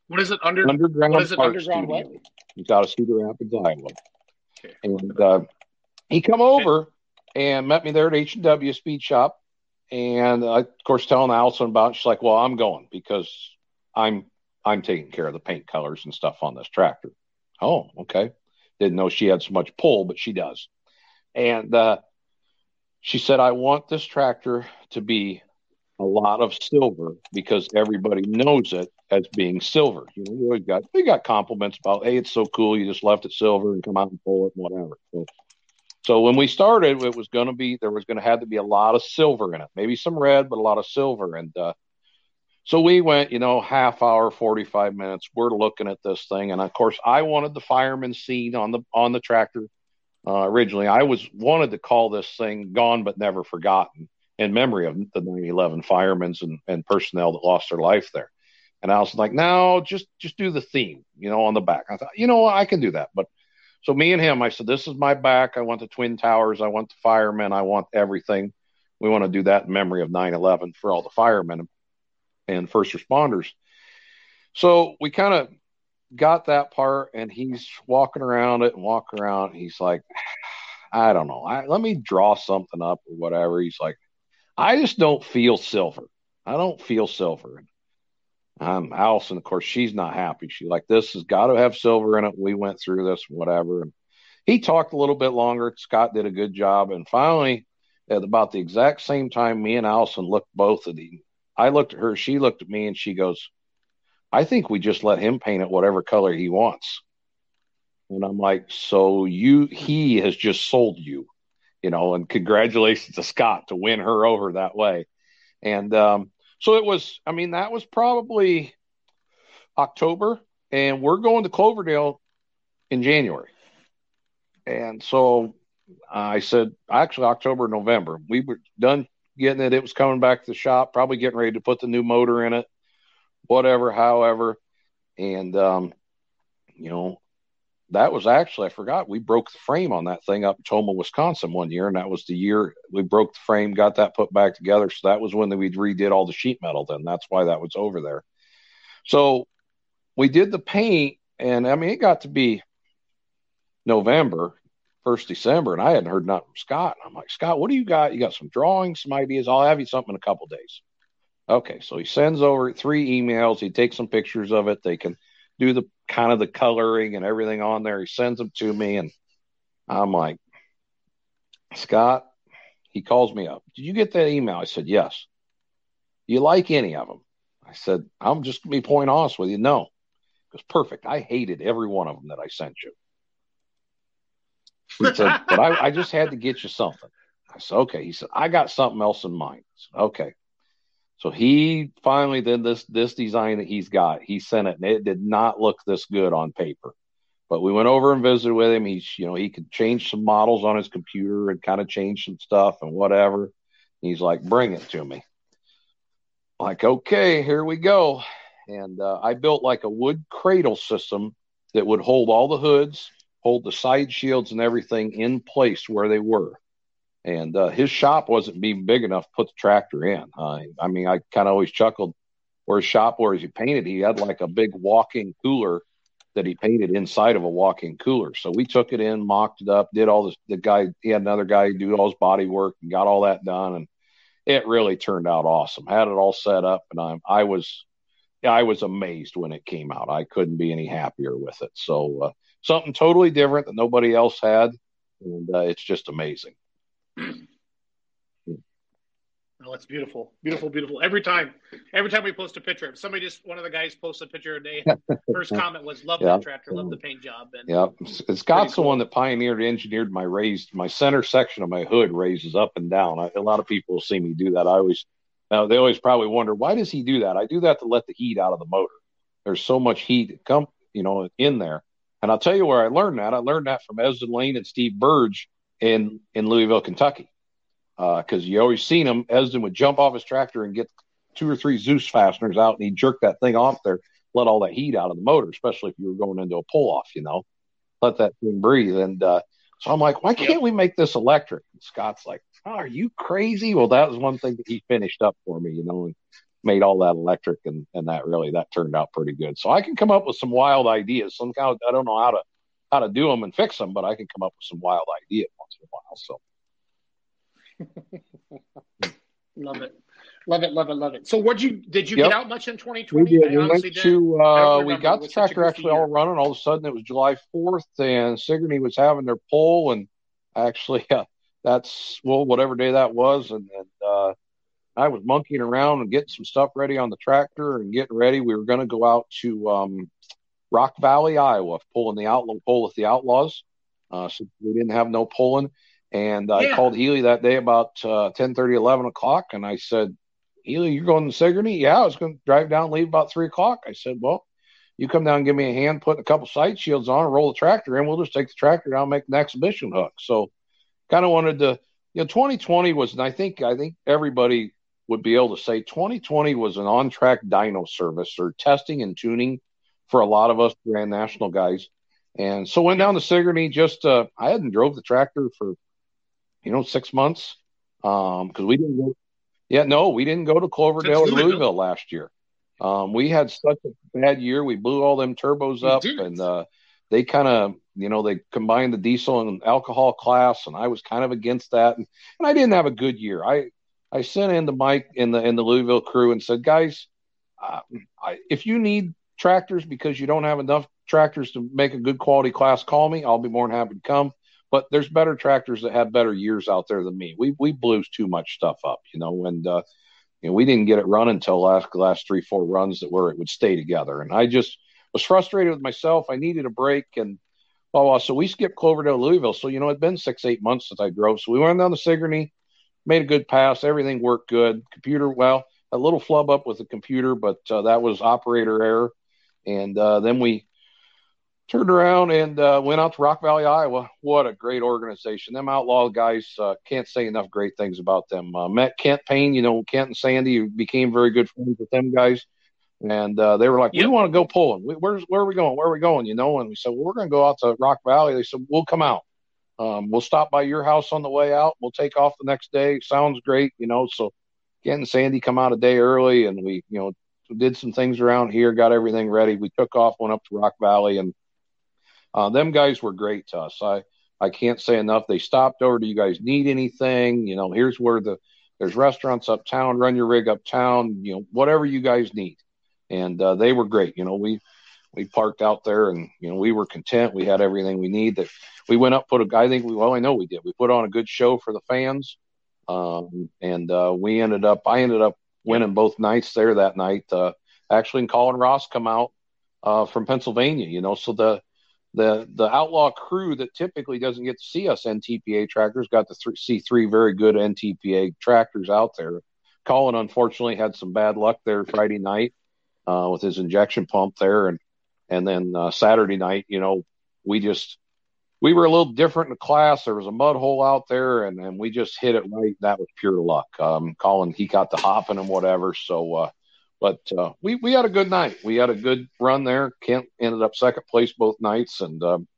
What is it? Under- Underground what is it, Art Underground Studio. What? He's out of Cedar Rapids, Iowa. Okay. And uh, he come over and met me there at H and W Speed Shop, and uh, of course telling Allison about it. She's like, "Well, I'm going because I'm I'm taking care of the paint colors and stuff on this tractor." Oh, okay. Didn't know she had so much pull, but she does. And uh, she said, "I want this tractor to be a lot of silver because everybody knows it as being silver." You know, we always got, we got compliments about, hey, it's so cool. You just left it silver and come out and pull it and whatever. So, so when we started, it was going to be, there was going to have to be a lot of silver in it, maybe some red, but a lot of silver. And uh, so we went, you know, half hour, forty-five minutes, we're looking at this thing. And of course I wanted the fireman scene on the, on the tractor. Uh, originally I was wanted to call this thing Gone But Never Forgotten, in memory of the nine eleven firemen and, and personnel that lost their life there. And I was like, no, just, just do the theme, you know, on the back. I thought, you know, I can do that. But So me and him, I said, this is my back. I want the Twin Towers. I want the firemen. I want everything. We want to do that in memory of nine eleven for all the firemen and first responders. So we kind of got that part, and he's walking around it and walking around. And he's like, I don't know. I, let me draw something up or whatever. He's like, I just don't feel silver. I don't feel silver. Um, Allison, of course, she's not happy. She's like, this has got to have silver in it. We went through this, whatever. And he talked a little bit longer. Scott did a good job. And finally, at about the exact same time, me and Allison looked both at him. I looked at her. She looked at me, and she goes, I think we just let him paint it whatever color he wants. And I'm like, so you, he has just sold you, you know, and congratulations to Scott to win her over that way. And, um, so it was, I mean, that was probably October, and we're going to Cloverdale in January. And so I said, actually October, November, we were done getting it. It was coming back to the shop, probably getting ready to put the new motor in it, whatever, however. And, um, you know, that was actually, I forgot, we broke the frame on that thing up in Tomah, Wisconsin one year, and that was the year we broke the frame, got that put back together. So that was when we redid all the sheet metal then. That's why that was over there. So we did the paint, and, I mean, it got to be November, first December, and I hadn't heard nothing from Scott. And I'm like, Scott, what do you got? You got some drawings, some ideas? I'll have you something in a couple days. Okay, so he sends over three emails. He takes some pictures of it. They can do the kind of the coloring and everything on there. He sends them to me, and I'm like, Scott, he calls me up. Did you get that email? I said, yes. You like any of them? I said, I'm just going to be point honest with you. No. It was perfect. I hated every one of them that I sent you. He said, but I, I just had to get you something. I said, okay. He said, I got something else in mind. I said, okay. So he finally did this, this design that he's got. He sent it, and it did not look this good on paper. But we went over and visited with him. He's, you know, he could change some models on his computer and kind of change some stuff and whatever. He's like, bring it to me. Like, okay, here we go. And uh, I built like a wood cradle system that would hold all the hoods, hold the side shields and everything in place where they were. And uh, his shop wasn't being big enough to put the tractor in. Uh, I mean, I kind of always chuckled where his shop was. He painted, he had like a big walk-in cooler that he painted inside of a walk-in cooler. So we took it in, mocked it up, did all this. The guy, he had another guy do all his body work and got all that done. And it really turned out awesome. Had it all set up, and I, I was, I was amazed when it came out. I couldn't be any happier with it. So uh, something totally different that nobody else had, and uh, it's just amazing. Oh, that's beautiful, beautiful, beautiful. Every time, every time we post a picture, somebody just one of the guys posted a picture today. First comment was, "Love yeah. the tractor, love the paint job." And yeah, Scott's cool. The one that pioneered, engineered my raised my center section of my hood raises up and down. I, a lot of people see me do that. I always now they always probably wonder why does he do that. I do that to let the heat out of the motor. There's so much heat that come you know in there, and I'll tell you where I learned that. I learned that from Esdon Lane and Steve Burge in in Louisville, Kentucky. Because uh, you always seen him, Esdon would jump off his tractor and get two or three Zeus fasteners out, and he'd jerk that thing off there, let all that heat out of the motor, especially if you were going into a pull-off, you know. Let that thing breathe. And uh, so I'm like, why can't we make this electric? And Scott's like, oh, are you crazy? Well, that was one thing that he finished up for me, you know, and made all that electric, and, and that really, that turned out pretty good. So I can come up with some wild ideas. Some kind of, I don't know how to how to do them and fix them, but I can come up with some wild ideas once in a while, so. Love it, love it, love it, love it. So, what you did you yep. get out much in twenty twenty? We did. We went to uh, we got the tractor actually all running. All of a sudden, it was July fourth, and Sigourney was having their poll, and actually, uh, that's well, whatever day that was, and, and uh, I was monkeying around and getting some stuff ready on the tractor and getting ready. We were going to go out to um, Rock Valley, Iowa, pulling the outlaw poll with the Outlaws. Uh, so we didn't have no polling. And I yeah. called Healy that day about uh, ten thirty, eleven o'clock, and I said, Healy, you're going to Sigourney? Yeah, I was going to drive down, leave about three o'clock. I said, well, you come down and give me a hand, put a couple side shields on, roll the tractor in. We'll just take the tractor down and make an exhibition hook. So kind of wanted to – you know, twenty twenty was – and I think, I think everybody would be able to say twenty twenty was an on-track dyno service or testing and tuning for a lot of us grand national guys. And so went down to Sigourney. Just uh, I hadn't drove the tractor for, you know, six months because um, we didn't go. Yeah, no, we didn't go to Cloverdale or Louisville. Louisville last year. Um, we had such a bad year. We blew all them turbos up, and uh, they kind of, you know, they combined the diesel and alcohol class, and I was kind of against that, and, and I didn't have a good year. I I sent in the Mike in the in the Louisville crew and said, guys, uh, I, if you need tractors because you don't have enough tractors to make a good quality class, call me. I'll be more than happy to come. But there's better tractors that have better years out there than me. We we blew too much stuff up, you know, and uh, you know, we didn't get it run until last last three, four runs that were it would stay together. And I just was frustrated with myself. I needed a break, and blah, blah. So we skipped Cloverdale, Louisville. So, you know, it'd been six, eight months since I drove. So we went down to Sigourney, made a good pass. Everything worked good. Computer, well, a little flub up with the computer, but uh, that was operator error. And uh, then we turned around and uh, went out to Rock Valley, Iowa. What a great organization. Them outlaw guys, uh, can't say enough great things about them. Uh, met Kent Payne, you know, Kent and Sandy became very good friends with them guys. And uh, they were like, yep. We want to go pulling. We, where's, where are we going? Where are we going? You know, and we said, well, we're going to go out to Rock Valley. They said, we'll come out. Um, we'll stop by your house on the way out. We'll take off the next day. Sounds great. You know, so Kent and Sandy come out a day early, and we, you know, did some things around here, got everything ready. We took off, went up to Rock Valley, and Uh, them guys were great to us. I, I can't say enough. They stopped over. Do you guys need anything? You know, here's where the there's restaurants uptown. Run your rig uptown. You know, whatever you guys need. And uh, they were great. You know, we we parked out there, and you know, we were content. We had everything we need. That we went up, put a. I think we well, I know we did. We put on a good show for the fans, um, and uh, we ended up. I ended up winning both nights there that night. Uh, actually, and Colin Ross come out uh, from Pennsylvania. You know, so the. The the outlaw crew that typically doesn't get to see us N T P A tractors got to th- see three very good N T P A tractors out there. Colin, unfortunately, had some bad luck there Friday night uh, with his injection pump there. And and then uh, Saturday night, you know, we just – we were a little different in the class. There was a mud hole out there, and, and we just hit it right. That was pure luck. Um, Colin, he got the hopping and whatever. So, uh, but uh, we, we had a good night. We had a good run there. Kent ended up second place both nights, and um,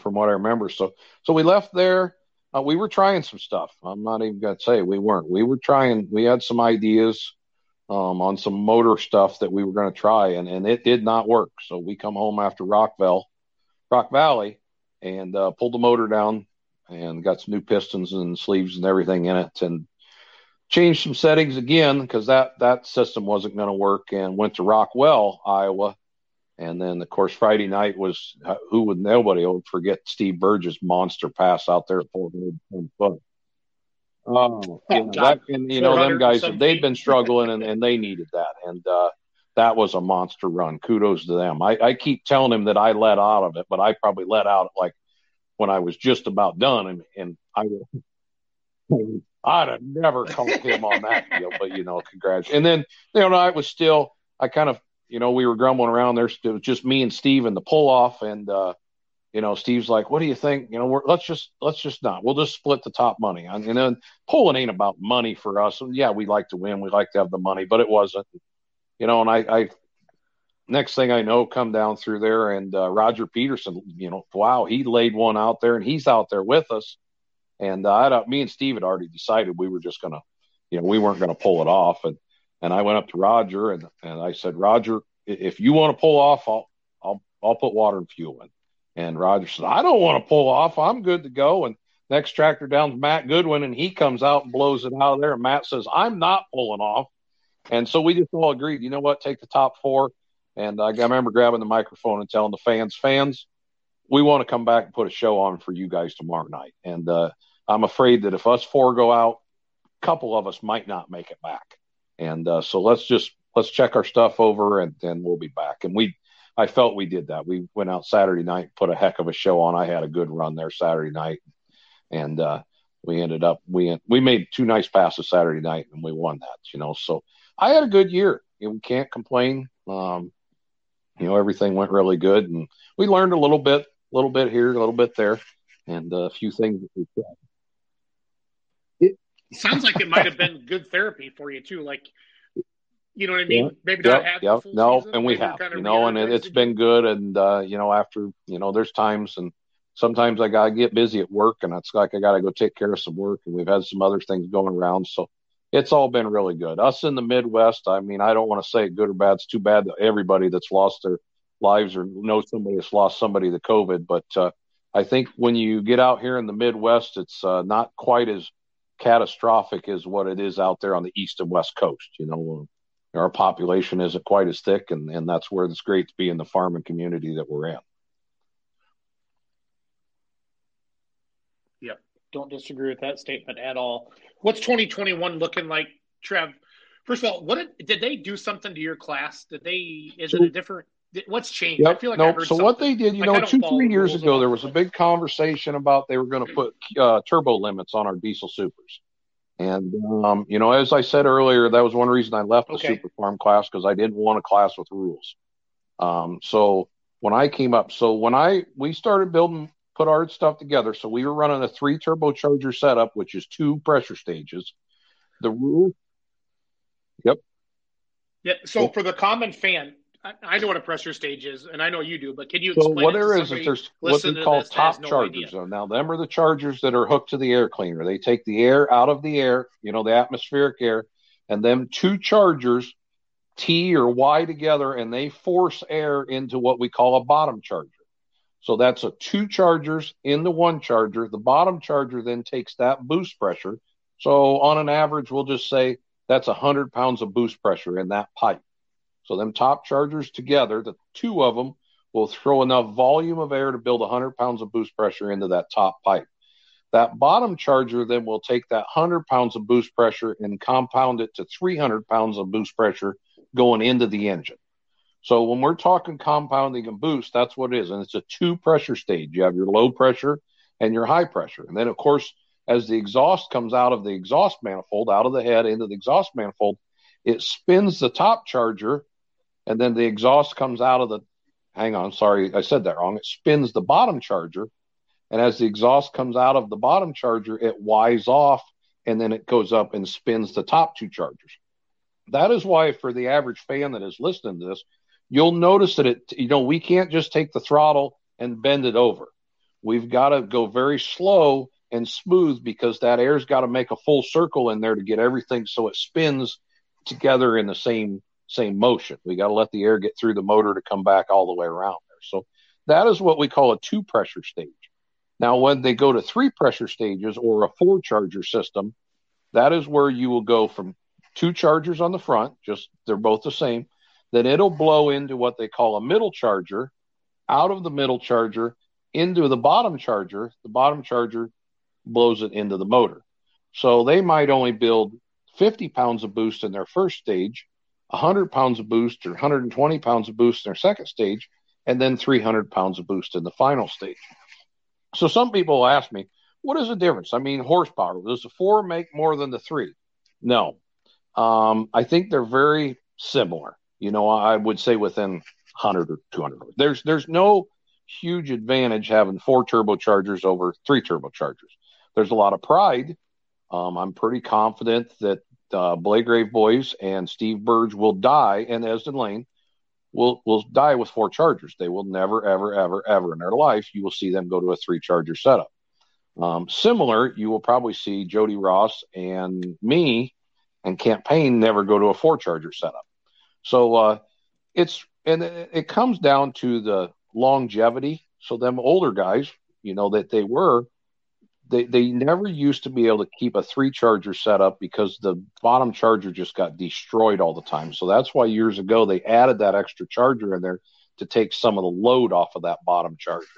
from what I remember. So so we left there. Uh, we were trying some stuff. I'm not even going to say we weren't. We were trying. We had some ideas um, on some motor stuff that we were going to try, and, and it did not work. So we come home after Rockville, Rock Valley and uh, pulled the motor down and got some new pistons and sleeves and everything in it, and changed some settings again because that, that system wasn't going to work, and went to Rockwell, Iowa. And then, of course, Friday night was uh, who would nobody would forget Steve Burge's monster pass out there at four hundred ten foot. Oh, you know, that, and, you know them guys, they'd been struggling, and, and they needed that. And uh, that was a monster run. Kudos to them. I, I keep telling him that I let out of it, but I probably let out like when I was just about done, and, and I would. I'd have never called him on that deal, but, you know, congrats. And then, you know, I was still, I kind of, you know, we were grumbling around there. It was just me and Steve and the pull-off. And, uh, you know, Steve's like, what do you think? You know, we're, let's just, let's just not. We'll just split the top money. And, and then pulling ain't about money for us. And yeah, we like to win. We like to have the money, but it wasn't, you know, and I, I next thing I know, come down through there, and uh, Roger Peterson, you know, wow, he laid one out there, and he's out there with us. And uh, I don't, me and Steve had already decided we were just going to, you know, we weren't going to pull it off. And, and I went up to Roger, and, and I said, Roger, if you want to pull off, I'll, I'll, I'll put water and fuel in. And Roger said, I don't want to pull off. I'm good to go. And next tractor down's Matt Goodwin, and he comes out and blows it out of there. And Matt says, I'm not pulling off. And so we just all agreed, you know what, take the top four. And I remember grabbing the microphone and telling the fans, fans, we want to come back and put a show on for you guys tomorrow night. And, uh, I'm afraid that if us four go out, a couple of us might not make it back. And uh, so let's just let's check our stuff over, and then we'll be back. And we I felt we did that. We went out Saturday night, put a heck of a show on. I had a good run there Saturday night. And uh, we ended up we we made two nice passes Saturday night, and we won that, you know. So I had a good year. You know, we can't complain. Um, you know, everything went really good, and we learned a little bit, a little bit here, a little bit there, and a few things that we tried. Sounds like it might have been good therapy for you too. Like You know what I mean? Yeah. Maybe not yep. have yep. the full no, season. And we Maybe have, kind of you know, and it, it's been good. And, uh, you know, after, you know, there's times and sometimes I got to get busy at work and it's like I got to go take care of some work. And we've had some other things going around. So it's all been really good. Us in the Midwest, I mean, I don't want to say good or bad. It's too bad that everybody that's lost their lives or know somebody that's lost somebody to COVID. But uh, I think when you get out here in the Midwest, it's uh, not quite as catastrophic as what it is out there on the East and West Coast. You know, our population isn't quite as thick, and, and that's where it's great to be in the farming community that we're in. Yep. Don't disagree with that statement at all. What's twenty twenty-one looking like, Trev? First of all, what did, did they do something to your class? Did they, is it a different, what's changed? Yep, I feel like nope. I heard so something. What they did, you like, know, two, three years ago, there was a big conversation about they were going to put uh, turbo limits on our diesel supers. And, um, you know, as I said earlier, that was one reason I left the okay. super farm class because I didn't want a class with rules. Um, so when I came up, so when I, we started building, put our stuff together. So we were running a three turbocharger setup, which is two pressure stages. The rule. Yep. Yeah. So oh. for the common fan, I, I know what a pressure stage is, and I know you do, but can you explain? So what there is, is there's what they call top no chargers. So now, them are the chargers that are hooked to the air cleaner. They take the air out of the air, you know, the atmospheric air, and them two chargers, T or Y together, and they force air into what we call a bottom charger. So that's a two chargers in the one charger. The bottom charger then takes that boost pressure. So on an average, we'll just say that's one hundred pounds of boost pressure in that pipe. So them top chargers together, the two of them will throw enough volume of air to build one hundred pounds of boost pressure into that top pipe. That bottom charger then will take that one hundred pounds of boost pressure and compound it to three hundred pounds of boost pressure going into the engine. So when we're talking compounding and boost, that's what it is. And it's a two pressure stage. You have your low pressure and your high pressure. And then, of course, as the exhaust comes out of the exhaust manifold, out of the head into the exhaust manifold, it spins the top charger. And then the exhaust comes out of the, hang on, sorry, I said that wrong. It spins the bottom charger. And as the exhaust comes out of the bottom charger, it Ys off, and then it goes up and spins the top two chargers. That is why for the average fan that is listening to this, you'll notice that it, you know, we can't just take the throttle and bend it over. We've got to go very slow and smooth because that air's got to make a full circle in there to get everything so it spins together in the same same motion. We got to let the air get through the motor to come back all the way around there. So that is what we call a two pressure stage. Now, when they go to three pressure stages or a four charger system, that is where you will go from two chargers on the front, just they're both the same. Then it'll blow into what they call a middle charger, out of the middle charger into the bottom charger. The bottom charger blows it into the motor. So they might only build fifty pounds of boost in their first stage, one hundred pounds of boost or one hundred twenty pounds of boost in their second stage, and then three hundred pounds of boost in the final stage. So some people will ask me, what is the difference? I mean, horsepower, does the four make more than the three? No. Um, I think they're very similar. You know, I would say within one hundred or two hundred. There's, there's no huge advantage having four turbochargers over three turbochargers. There's a lot of pride. Um, I'm pretty confident that Uh, Blaygrave boys and Steve Burge will die, and Esdon Lane will will die with four chargers. They will never, ever, ever, ever in their life you will see them go to a three charger setup. Um, similar, you will probably see Jody Ross and me and Campaign never go to a four charger setup. So uh, it's and it, it comes down to the longevity. So them older guys, you know that they were. They they never used to be able to keep a three-charger setup because the bottom charger just got destroyed all the time. So that's why years ago they added that extra charger in there to take some of the load off of that bottom charger.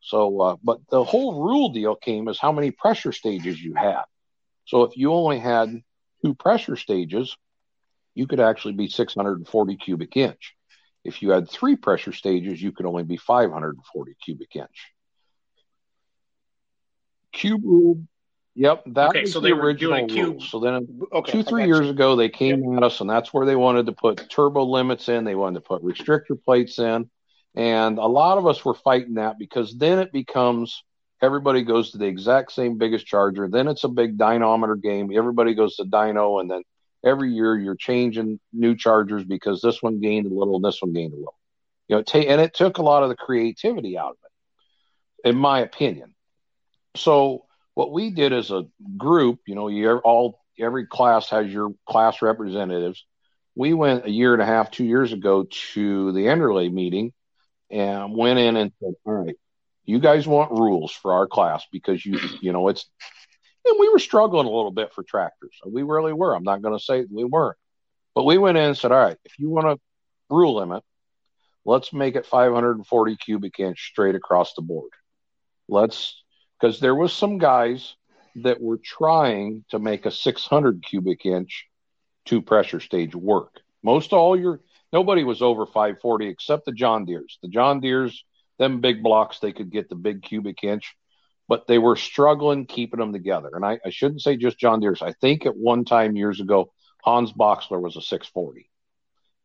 So, uh, but the whole rule deal came as how many pressure stages you had. So if you only had two pressure stages, you could actually be six hundred forty cubic inch. If you had three pressure stages, you could only be five hundred forty cubic inch. Cube rule. Yep. That okay, was so the they original cube. Rule. So then okay, two, three years you. ago, they came yep. at us, and that's where they wanted to put turbo limits in. They wanted to put restrictor plates in. And a lot of us were fighting that because then it becomes everybody goes to the exact same biggest charger. Then it's a big dynometer game. Everybody goes to dyno, and then every year you're changing new chargers because this one gained a little and this one gained a little. You know, it ta- and it took a lot of the creativity out of it, in my opinion. So what we did as a group, you know, you all every class has your class representatives. We went a year and a half, two years ago to the Enderley meeting and went in and said, all right, you guys want rules for our class because you, you know, it's, and we were struggling a little bit for tractors. We really were. I'm not going to say we weren't, but we went in and said, all right, if you want a rule limit, let's make it five hundred forty cubic inch straight across the board. Let's, because there was some guys that were trying to make a six hundred cubic inch two pressure stage work. Most all your, nobody was over five forty except the John Deere's. The John Deere's, them big blocks, they could get the big cubic inch, but they were struggling keeping them together. And I, I shouldn't say just John Deere's. I think at one time years ago, Hans Boxler was a six forty.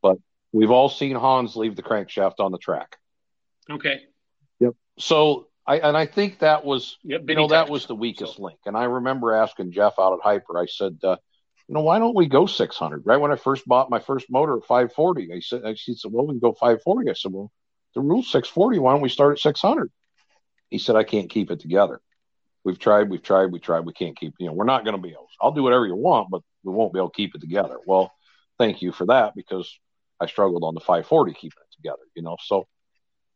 But we've all seen Hans leave the crankshaft on the track. Okay. Yep. So I and I think that was yep, you know, that was the weakest so. link. And I remember asking Jeff out at Hyper. I said, uh, you know, why don't we go six hundred? Right when I first bought my first motor at five forty, I said, I, she said, well, we can go five forty. I said, well, the rule's six forty. Why don't we start at six hundred? He said, I can't keep it together. We've tried, we've tried, we tried. We can't keep, you know, we're not going to be able to. I'll do whatever you want, but we won't be able to keep it together. Well, thank you for that because I struggled on the five forty keeping it together, you know. So,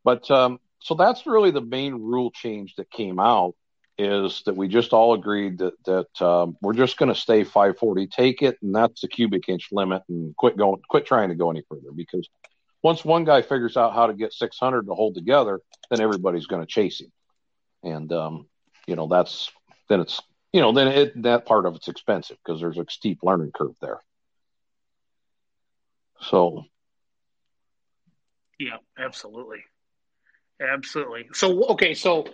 but um, so that's really the main rule change that came out, is that we just all agreed that that um, we're just going to stay five forty, take it, and that's the cubic inch limit, and quit going, quit trying to go any further, because once one guy figures out how to get six hundred to hold together, then everybody's going to chase him, and um, you know that's then it's you know then it that part of it's expensive because there's a steep learning curve there. So, yeah, absolutely, absolutely. So okay, so.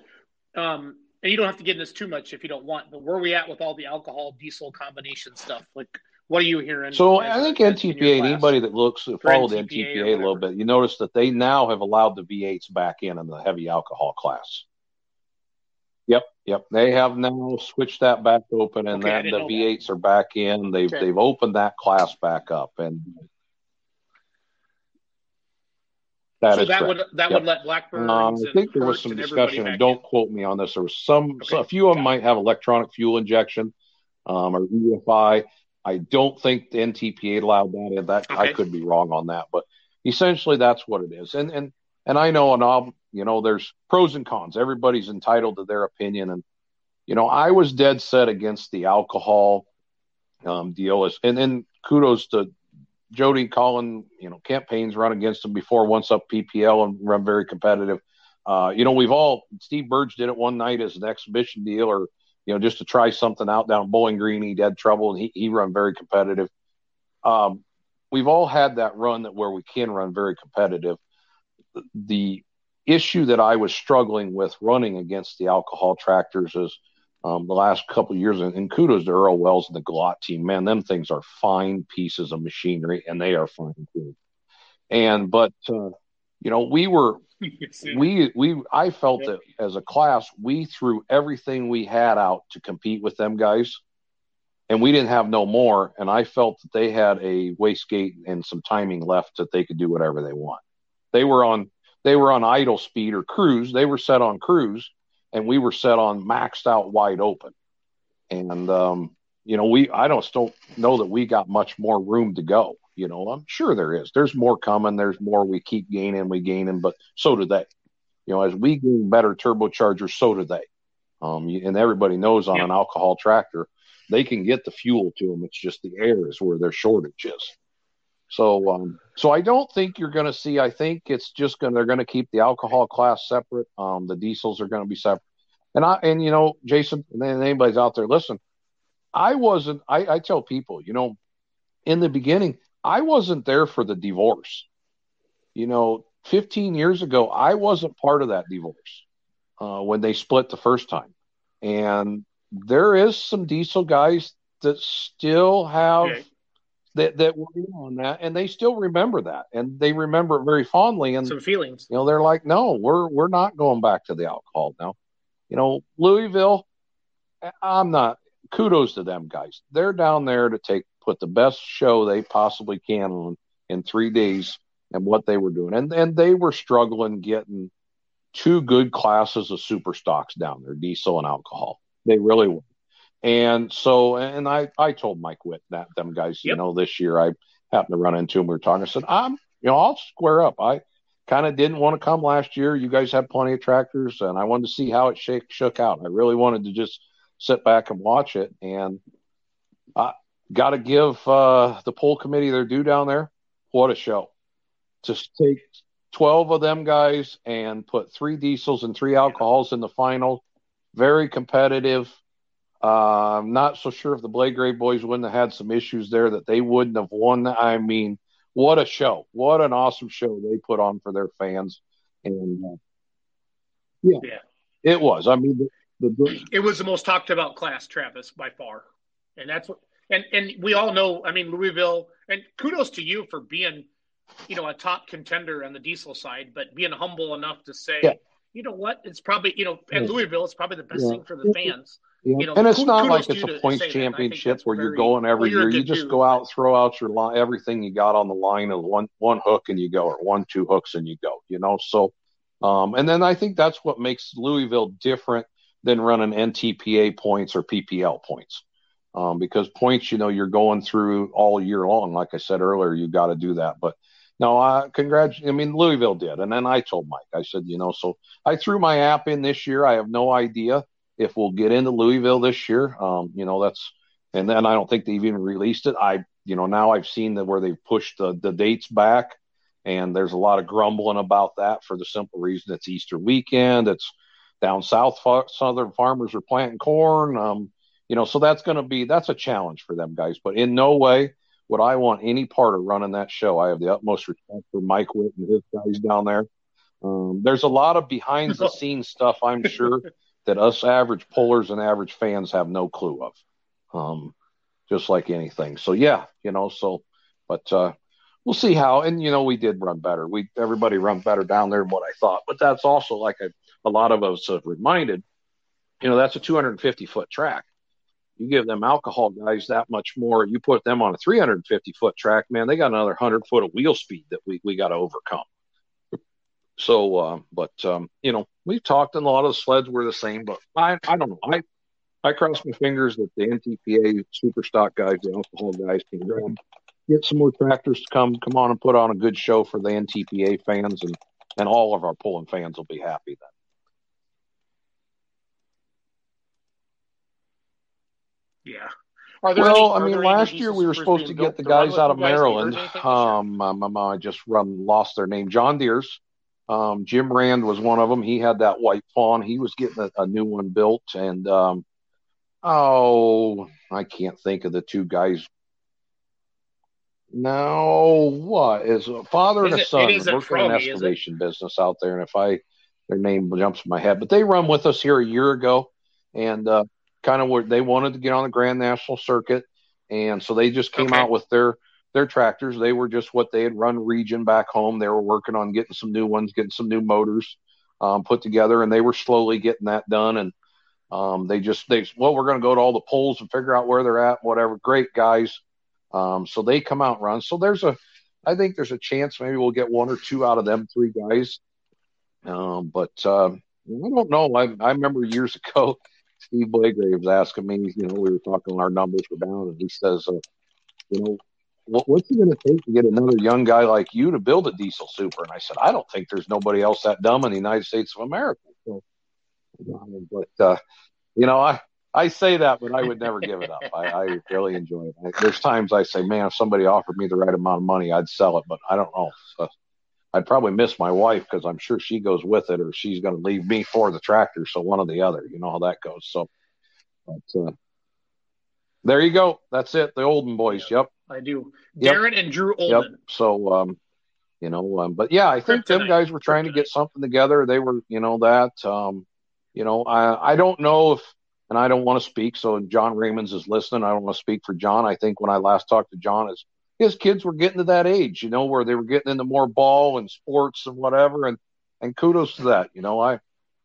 Um, And you don't have to get in this too much if you don't want, but where are we at with all the alcohol diesel combination stuff? Like, what are you hearing? So I think N T P A, anybody that looks followed N T P A a little bit, you notice that they now have allowed the V eights back in in the heavy alcohol class. Yep, yep. They have now switched that back open, and okay, that the V eights that. are back in. They've okay. they've opened that class back up, and That so that correct. would that yep. would let Blackburns. Um, I think there was some discussion, and don't in. quote me on this. There was some, okay. so a few of them might have electronic fuel injection um, or E F I. I don't think the N T P A allowed that in. That okay. I could be wrong on that, but essentially that's what it is. And and and I know, and I'll, you know, there's pros and cons. Everybody's entitled to their opinion, and you know, I was dead set against the alcohol um, deal. And then kudos to Jody, Colin, you know, campaigns run against them before, once up P P L, and run very competitive. Uh, you know, we've all, Steve Burge did it one night as an exhibition deal, or, you know, just to try something out down Bowling Green. He had trouble, and he, he run very competitive. Um, we've all had that run that where we can run very competitive. The issue that I was struggling with running against the alcohol tractors is Um, the last couple of years, and kudos to Earl Wells and the Glot team, man, them things are fine pieces of machinery, and they are fine too. And but uh, you know, we were, yes, yeah. we we I felt yeah. that as a class, we threw everything we had out to compete with them guys, and we didn't have no more. And I felt that they had a wastegate and some timing left that they could do whatever they want. They were on they were on idle speed or cruise. They were set on cruise. And we were set on maxed out wide open. And, um, you know, we, I don't don't know that we got much more room to go. You know, I'm sure there is, there's more coming. There's more, we keep gaining, we gaining, but so do they, you know, as we gain better turbochargers, so do they. Um, and everybody knows on yeah. an alcohol tractor, they can get the fuel to them. It's just the air is where their shortage is. So, um, so I don't think you're going to see, I think it's just going to, they're going to keep the alcohol class separate. Um, the diesels are going to be separate. And I, and you know, Jason, and anybody's out there, listen, I wasn't, I, I tell people, you know, in the beginning, I wasn't there for the divorce. You know, fifteen years ago, I wasn't part of that divorce uh, when they split the first time. And there is some diesel guys that still have, okay. That, that were in on that, and they still remember that, and they remember it very fondly. And some feelings, you know, they're like, "No, we're we're not going back to the alcohol now." You know, Louisville, I'm not. Kudos to them guys; they're down there to take put the best show they possibly can on in three days and what they were doing. And and they were struggling getting two good classes of super stocks down there, diesel and alcohol. They really were. And so, and I, I told Mike Witt that them guys, yep. you know, this year I happened to run into him. We were talking, I said, I'm, you know, I'll square up. I kind of didn't want to come last year. You guys had plenty of tractors and I wanted to see how it shake, shook out. I really wanted to just sit back and watch it. And I got to give uh, the poll committee their due down there. What a show. Just take twelve of them guys and put three diesels and three alcohols in the final. Very competitive. Uh, I'm not so sure if the Blaygrave boys wouldn't have had some issues there that they wouldn't have won. I mean, what a show. What an awesome show they put on for their fans. And uh, yeah, yeah, it was. I mean, the, the, it was the most talked about class, Travis, by far. And that's what, and, and we all know, I mean, Louisville, and kudos to you for being, you know, a top contender on the diesel side, but being humble enough to say, yeah. you know what, it's probably, you know, at Louisville, it's probably the best yeah. thing for the fans. Yeah. You know, and it's not like it's a points championship where you're going every year. You just go out, throw out your line, everything you got on the line, and one one hook and you go, or one, two hooks and you go, you know. So, um, and then I think that's what makes Louisville different than running N T P A points or P P L points. Um, because points, you know, you're going through all year long. Like I said earlier, you got to do that. But no, I congrats. I mean, Louisville did. And then I told Mike, I said, you know, so I threw my app in this year. I have no idea if we'll get into Louisville this year. Um, you know, that's, and then I don't think they've even released it. I, you know, now I've seen that where they've pushed the, the dates back, and there's a lot of grumbling about that for the simple reason it's Easter weekend. It's down south. Southern farmers are planting corn. Um, you know, so that's going to be, that's a challenge for them guys, but in no way would I want any part of running that show. I have the utmost respect for Mike Witt and his guys down there. Um, there's a lot of behind the scenes stuff, I'm sure, that us average pullers and average fans have no clue of, um, just like anything. So, yeah, you know, so, but uh, we'll see how, and, you know, we did run better. We, everybody run better down there than what I thought, but that's also like a, a lot of us have reminded, you know, that's a two hundred fifty foot track. You give them alcohol guys that much more. You put them on a three hundred fifty foot track, man, they got another one hundred foot of wheel speed that we, we got to overcome. So, uh, but, um, you know, we've talked and a lot of the sleds were the same, but I, I don't know. I, I cross my fingers that the N T P A super stock guys, the alcohol guys can um, get some more tractors to come, come on and put on a good show for the N T P A fans, and, and all of our pulling fans will be happy then. Yeah. Are there well, any, I mean, last year we were supposed to get the guys out of Maryland. Um, um, I just run lost their name. John Deere's. Um, Jim Rand was one of them. He had that white fawn. He was getting a, a new one built. And, um, oh, I can't think of the two guys. No, what is a father and a son? We're in an excavation business out there. And if I, their name jumps in my head, but they run with us here a year ago. And, uh, kind of where they wanted to get on the Grand National Circuit. And so they just came okay. out with their, their tractors. They were just what they had run region back home. They were working on getting some new ones, getting some new motors um, put together. And they were slowly getting that done. And um, they just, they, well, we're going to go to all the polls and figure out where they're at, whatever. Great guys. Um, so they come out and run. So there's a, I think there's a chance maybe we'll get one or two out of them three guys. Um, but uh, I don't know. I, I remember years ago, Steve Blaygrave was asking me, you know, we were talking, our numbers were down, and he says, uh, you know, what, what's it going to take to get another young guy like you to build a diesel super? And I said, I don't think there's nobody else that dumb in the United States of America. So, but, uh, you know, I, I say that, but I would never give it up. I, I really enjoy it. There's times I say, man, if somebody offered me the right amount of money, I'd sell it, but I don't know. So I'd probably miss my wife because I'm sure she goes with it, or she's going to leave me for the tractor. So one or the other, you know how that goes. So but, uh, there you go. That's it. The Olden boys. Yeah, yep. I do. Yep. Darren and Drew Olden. Yep. So, um, you know, um, but yeah, I think Kryptonite. Them guys were trying Kryptonite. to get something together. They were, you know, that, um, you know, I, I don't know if, and I don't want to speak. So John Raymond's is listening. I don't want to speak for John. I think when I last talked to John is, his kids were getting to that age, you know, where they were getting into more ball and sports and whatever. And, and kudos to that. You know, I,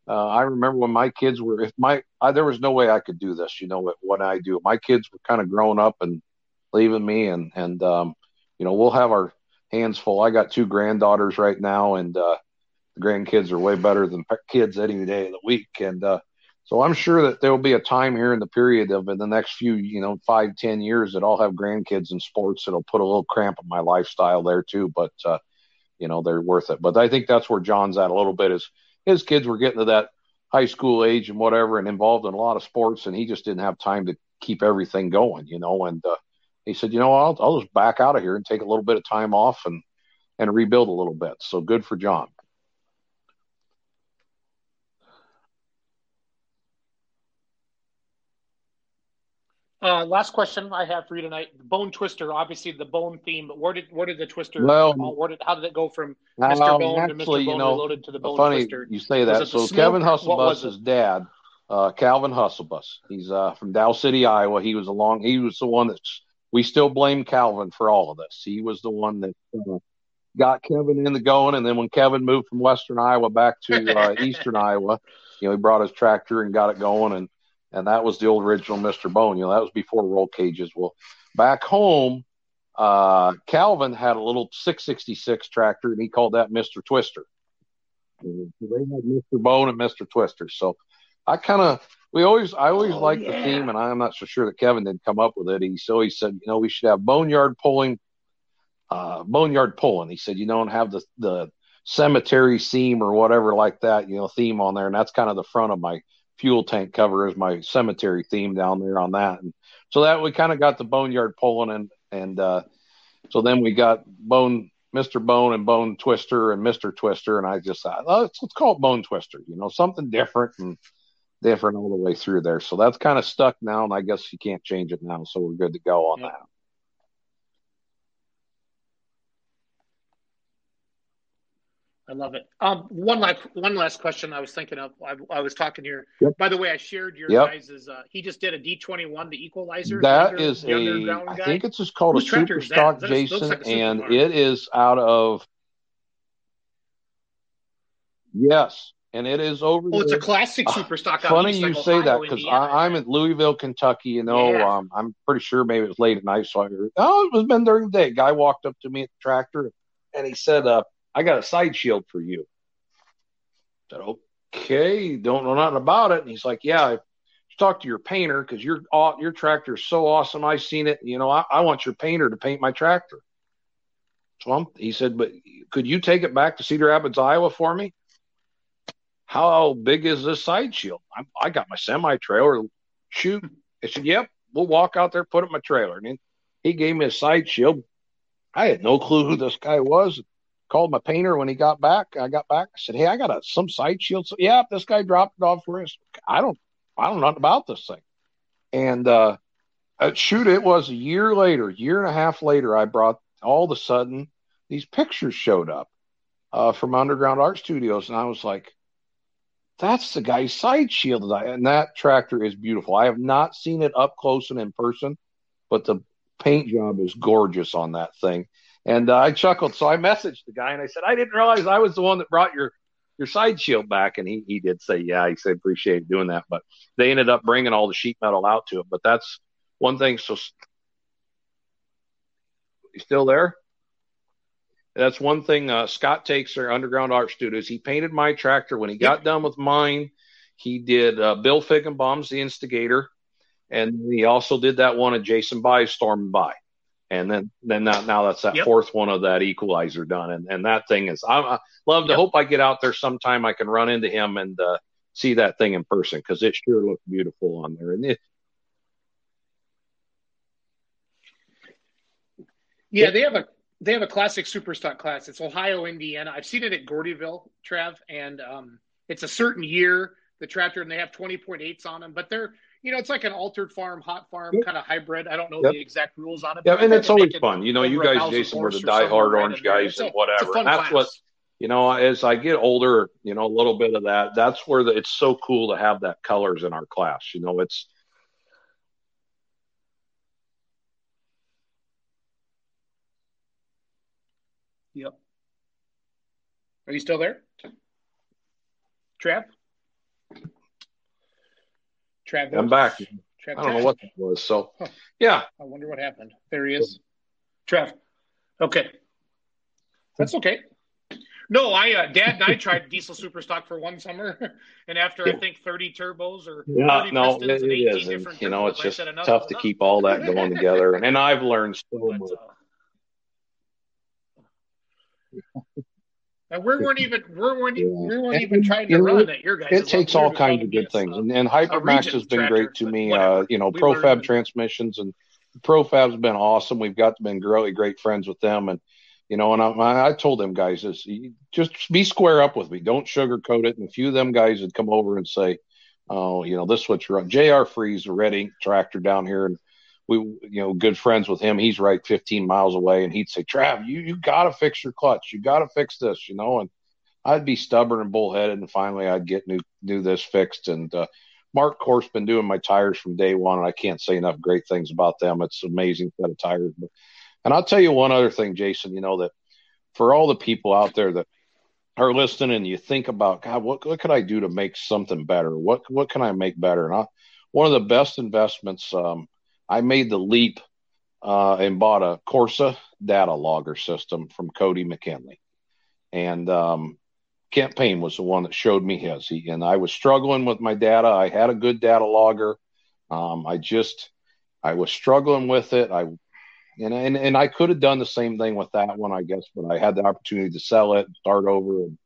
uh, I remember when my kids were, if my, I, there was no way I could do this, you know, what, what I do. My kids were kind of grown up and, leaving me, and and um, you know, we'll have our hands full. I got two granddaughters right now, and uh, the grandkids are way better than kids any day of the week. And uh, so I'm sure that there will be a time here in the period of in the next few, you know, five, ten years that I'll have grandkids in sports. It'll put a little cramp in my lifestyle there too, but uh, you know, they're worth it. But I think that's where John's at a little bit, is his kids were getting to that high school age and whatever, and involved in a lot of sports, and he just didn't have time to keep everything going, you know, and uh, he said, you know, I'll, I'll just back out of here and take a little bit of time off and, and rebuild a little bit. So good for John. Uh, last question I have for you tonight: Bone Twister, obviously the Bone theme. But where did where did the Twister? Well, where did how did it go from Mister Well, Bone actually, to Mister Bone, you know, Reloaded to the Bone funny Twister? You say that. So Kevin Hustlebus's dad, uh, Calvin Hustlebus, he's uh, from Dow City, Iowa. He was along. He was the one that we still blame Calvin for all of this. He was the one that uh, got Kevin in the going, and then when Kevin moved from Western Iowa back to uh, Eastern Iowa, you know, he brought his tractor and got it going. And. And that was the old original Mister Bone. You know, that was before roll cages. Well, back home, uh, Calvin had a little six sixty-six tractor, and he called that Mister Twister. And they had Mister Bone and Mister Twister. So I kind of, we always, I always oh, liked yeah. the theme, and I'm not so sure that Kevin didn't come up with it. He so he said, you know, we should have boneyard pulling, uh, boneyard pulling. He said, you don't have the the cemetery seam or whatever like that, you know, theme on there, and that's kind of the front of my fuel tank cover is my cemetery theme down there on that. And so that we kind of got the boneyard pulling, and, and, uh, so then we got Bone, Mister Bone and Bone Twister and Mister Twister. And I just thought, oh, let's, let's call it Bone Twister, you know, something different and different all the way through there. So that's kind of stuck now, and I guess you can't change it now. So we're good to go on yeah. that. I love it. Um, one last one last question I was thinking of. I, I was talking here. Yep. By the way, I shared your yep. guys' uh, he just did a D twenty-one, the Equalizer. That under, is a, I guy. think it's just called Who's a Super Stock, that? Jason, that like super and car. It is out of, yes, and it is over. Oh, it's a classic Super Stock. Uh, funny you say Ohio, that, because I'm in Louisville, Kentucky, you know. Yeah. Um, I'm pretty sure maybe it was late at night, so I heard, oh, it was been during the day. Guy walked up to me at the tractor, and he said, uh, I got a side shield for you. I said, okay, don't know nothing about it. And he's like, yeah, I talked to your painter because your your tractor is so awesome. I've seen it. You know, I, I want your painter to paint my tractor. So I'm, he said, but could you take it back to Cedar Rapids, Iowa for me? How big is this side shield? I, I got my semi-trailer. Shoot. I said, yep, we'll walk out there, put it in my trailer. And he gave me a side shield. I had no clue who this guy was. Called my painter when he got back. I got back. I said, "Hey, I got a, some side shield." So, yeah, this guy dropped it off for us. I don't, I don't know about this thing. And uh, shoot, it was a year later, year and a half later. I brought all of a sudden these pictures showed up uh, from Underground Art Studios, and I was like, "That's the guy's side shield." That I, and that tractor is beautiful. I have not seen it up close and in person, but the paint job is gorgeous on that thing. And uh, I chuckled, so I messaged the guy, and I said, I didn't realize I was the one that brought your, your side shield back. And he, he did say, yeah, he said, appreciate doing that. But they ended up bringing all the sheet metal out to him. But that's one thing. So you still there? That's one thing uh, Scott takes their Underground Art Studios. He painted my tractor. When he got yep. done with mine, he did uh, Bill Figgenbaum's The Instigator. And he also did that one of Jason By's Storm By. And then, then that, now that's that yep. fourth one of that Equalizer done. And, and that thing is, I, I love to yep. hope I get out there sometime. I can run into him and uh, see that thing in person, because it sure looked beautiful on there. And it, yeah, it, they have a they have a classic Super Stock class. It's Ohio, Indiana. I've seen it at Gordyville, Trav, and um, it's a certain year, the tractor, and they have twenty point eights on them, but they're, you know, it's like an altered farm, hot farm yep. kind of hybrid. I don't know yep. the exact rules on it. Yeah, and it's always fun. You know, you guys, Jason, were the diehard orange guys and whatever. And that's what, you know, as I get older, you know, a little bit of that. That's where the, it's so cool to have that colors in our class. You know, it's. Yep. Are you still there, Trav? Trav, I'm back. Trav, I don't know what that was. So, huh. yeah. I wonder what happened. There he is. Trav. Okay. That's okay. No, I uh, Dad and I tried diesel super stock for one summer, and after I think thirty turbos or yeah, thirty no, pistons it, and eighteen it is. different and, you know, it's just enough, tough enough. to keep all that going together. And I've learned so much. Uh, and we weren't even we weren't yeah. we weren't and, even trying to run it. At your guys, it takes all kinds of good things, and, and Hypermax has been tractor, great to me. Uh, you know, we Profab learned. Transmissions and Profab's been awesome. We've got been really great friends with them, and. You know, and I, I told them guys, this, just be square up with me. Don't sugarcoat it. And a few of them guys would come over and say, oh, you know, this is what's wrong. J R Freeze, the Red Ink tractor down here. And we, you know, good friends with him. He's right fifteen miles away. And he'd say, Trav, you, you got to fix your clutch. You got to fix this, you know. And I'd be stubborn and bullheaded. And finally, I'd get new, new this fixed. And uh, Mark Cort's been doing my tires from day one. And I can't say enough great things about them. It's an amazing set of tires. But and I'll tell you one other thing, Jason, you know, that for all the people out there that are listening and you think about, God, what, what could I do to make something better? What what can I make better? And I, one of the best investments, um, I made the leap uh, and bought a Corsa data logger system from Cody McKinley. And um, Kent Payne was the one that showed me his. He, and I was struggling with my data. I had a good data logger. Um, I just, I was struggling with it. I And, and and I could have done the same thing with that one, I guess, but I had the opportunity to sell it, start over, and,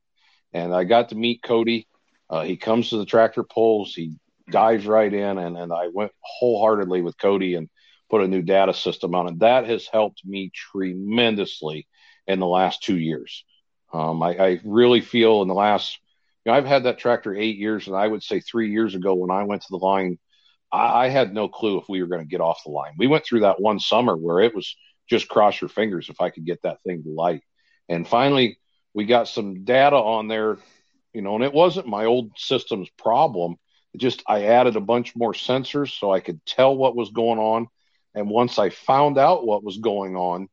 and I got to meet Cody. Uh, he comes to the tractor pulls, he dives right in, and, and I went wholeheartedly with Cody and put a new data system on it. That has helped me tremendously in the last two years. Um, I, I really feel in the last, you know, I've had that tractor eight years, and I would say three years ago when I went to the line, I had no clue if we were going to get off the line. We went through that one summer where it was just cross your fingers if I could get that thing to light. And finally, we got some data on there, you know, and it wasn't my old system's problem. It just I added a bunch more sensors so I could tell what was going on. And once I found out what was going on,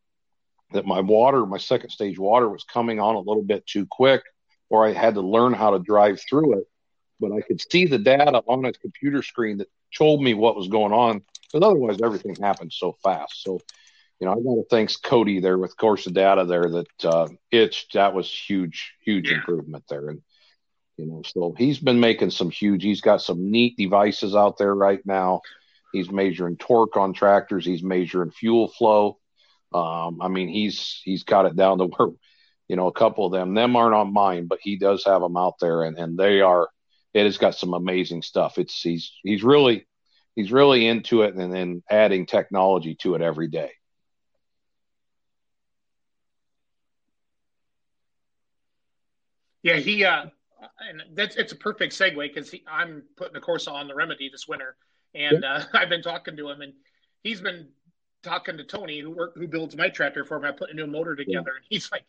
that my water, my second stage water was coming on a little bit too quick, or I had to learn how to drive through it. But I could see the data on a computer screen that told me what was going on, because otherwise everything happened so fast. So, you know, I got to thanks Cody there with Corsa Data there that uh, it's that was huge, huge yeah. improvement there. And, you know, so he's been making some huge, he's got some neat devices out there right now. He's measuring torque on tractors. He's measuring fuel flow. Um, I mean, he's, he's got it down to where, you know, a couple of them, them aren't on mine, but he does have them out there and, and they are, it has got some amazing stuff. It's he's he's really he's really into it and then adding technology to it every day. Yeah, he uh, and that's it's a perfect segue because I'm putting a Corsa on the Remedy this winter, and yeah. uh, I've been talking to him, and he's been talking to Tony who work, who builds my tractor for me. I put a new motor together, yeah. and he's like.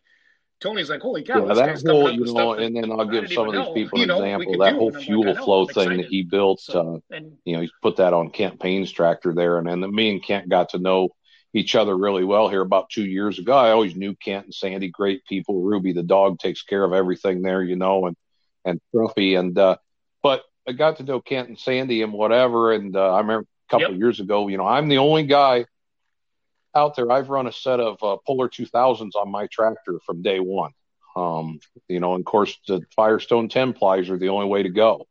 Tony's like, holy cow! Yeah, that whole, you know, and then I'll give some of these people an example. That whole fuel flow thing that he built, uh, you know, he's put that on Kent Payne's tractor there, and then me and Kent got to know each other really well here about two years ago. I always knew Kent and Sandy, great people. Ruby, the dog, takes care of everything there, you know, and and Truffy, and uh, but I got to know Kent and Sandy and whatever, and uh, I remember a couple of years ago, you know, I'm the only guy. Out there, I've run a set of uh, Polar two thousands on my tractor from day one. Um, you know, and of course, the Firestone ten plies are the only way to go.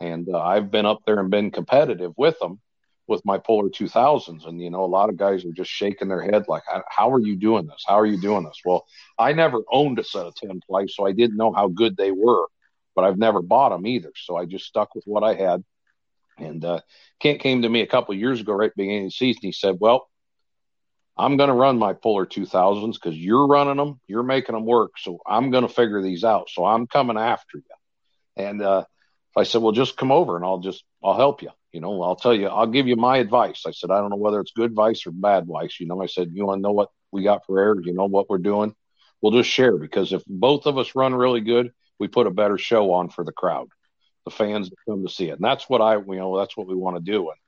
And uh, I've been up there and been competitive with them with my Polar two thousands. And, you know, a lot of guys are just shaking their head like, how are you doing this? How are you doing this? Well, I never owned a set of ten plies, so I didn't know how good they were, but I've never bought them either. So I just stuck with what I had. And uh, Kent came to me a couple of years ago, right at the beginning of the season. He said, well, I'm going to run my Polar two thousands because you're running them, you're making them work. So I'm going to figure these out. So I'm coming after you. And uh, I said, well, just come over and I'll just, I'll help you. You know, I'll tell you, I'll give you my advice. I said, I don't know whether it's good advice or bad advice. You know, I said, you want to know what we got for air? You know what we're doing? We'll just share because if both of us run really good, we put a better show on for the crowd, the fans that come to see it. And that's what I, you know, that's what we want to do. And,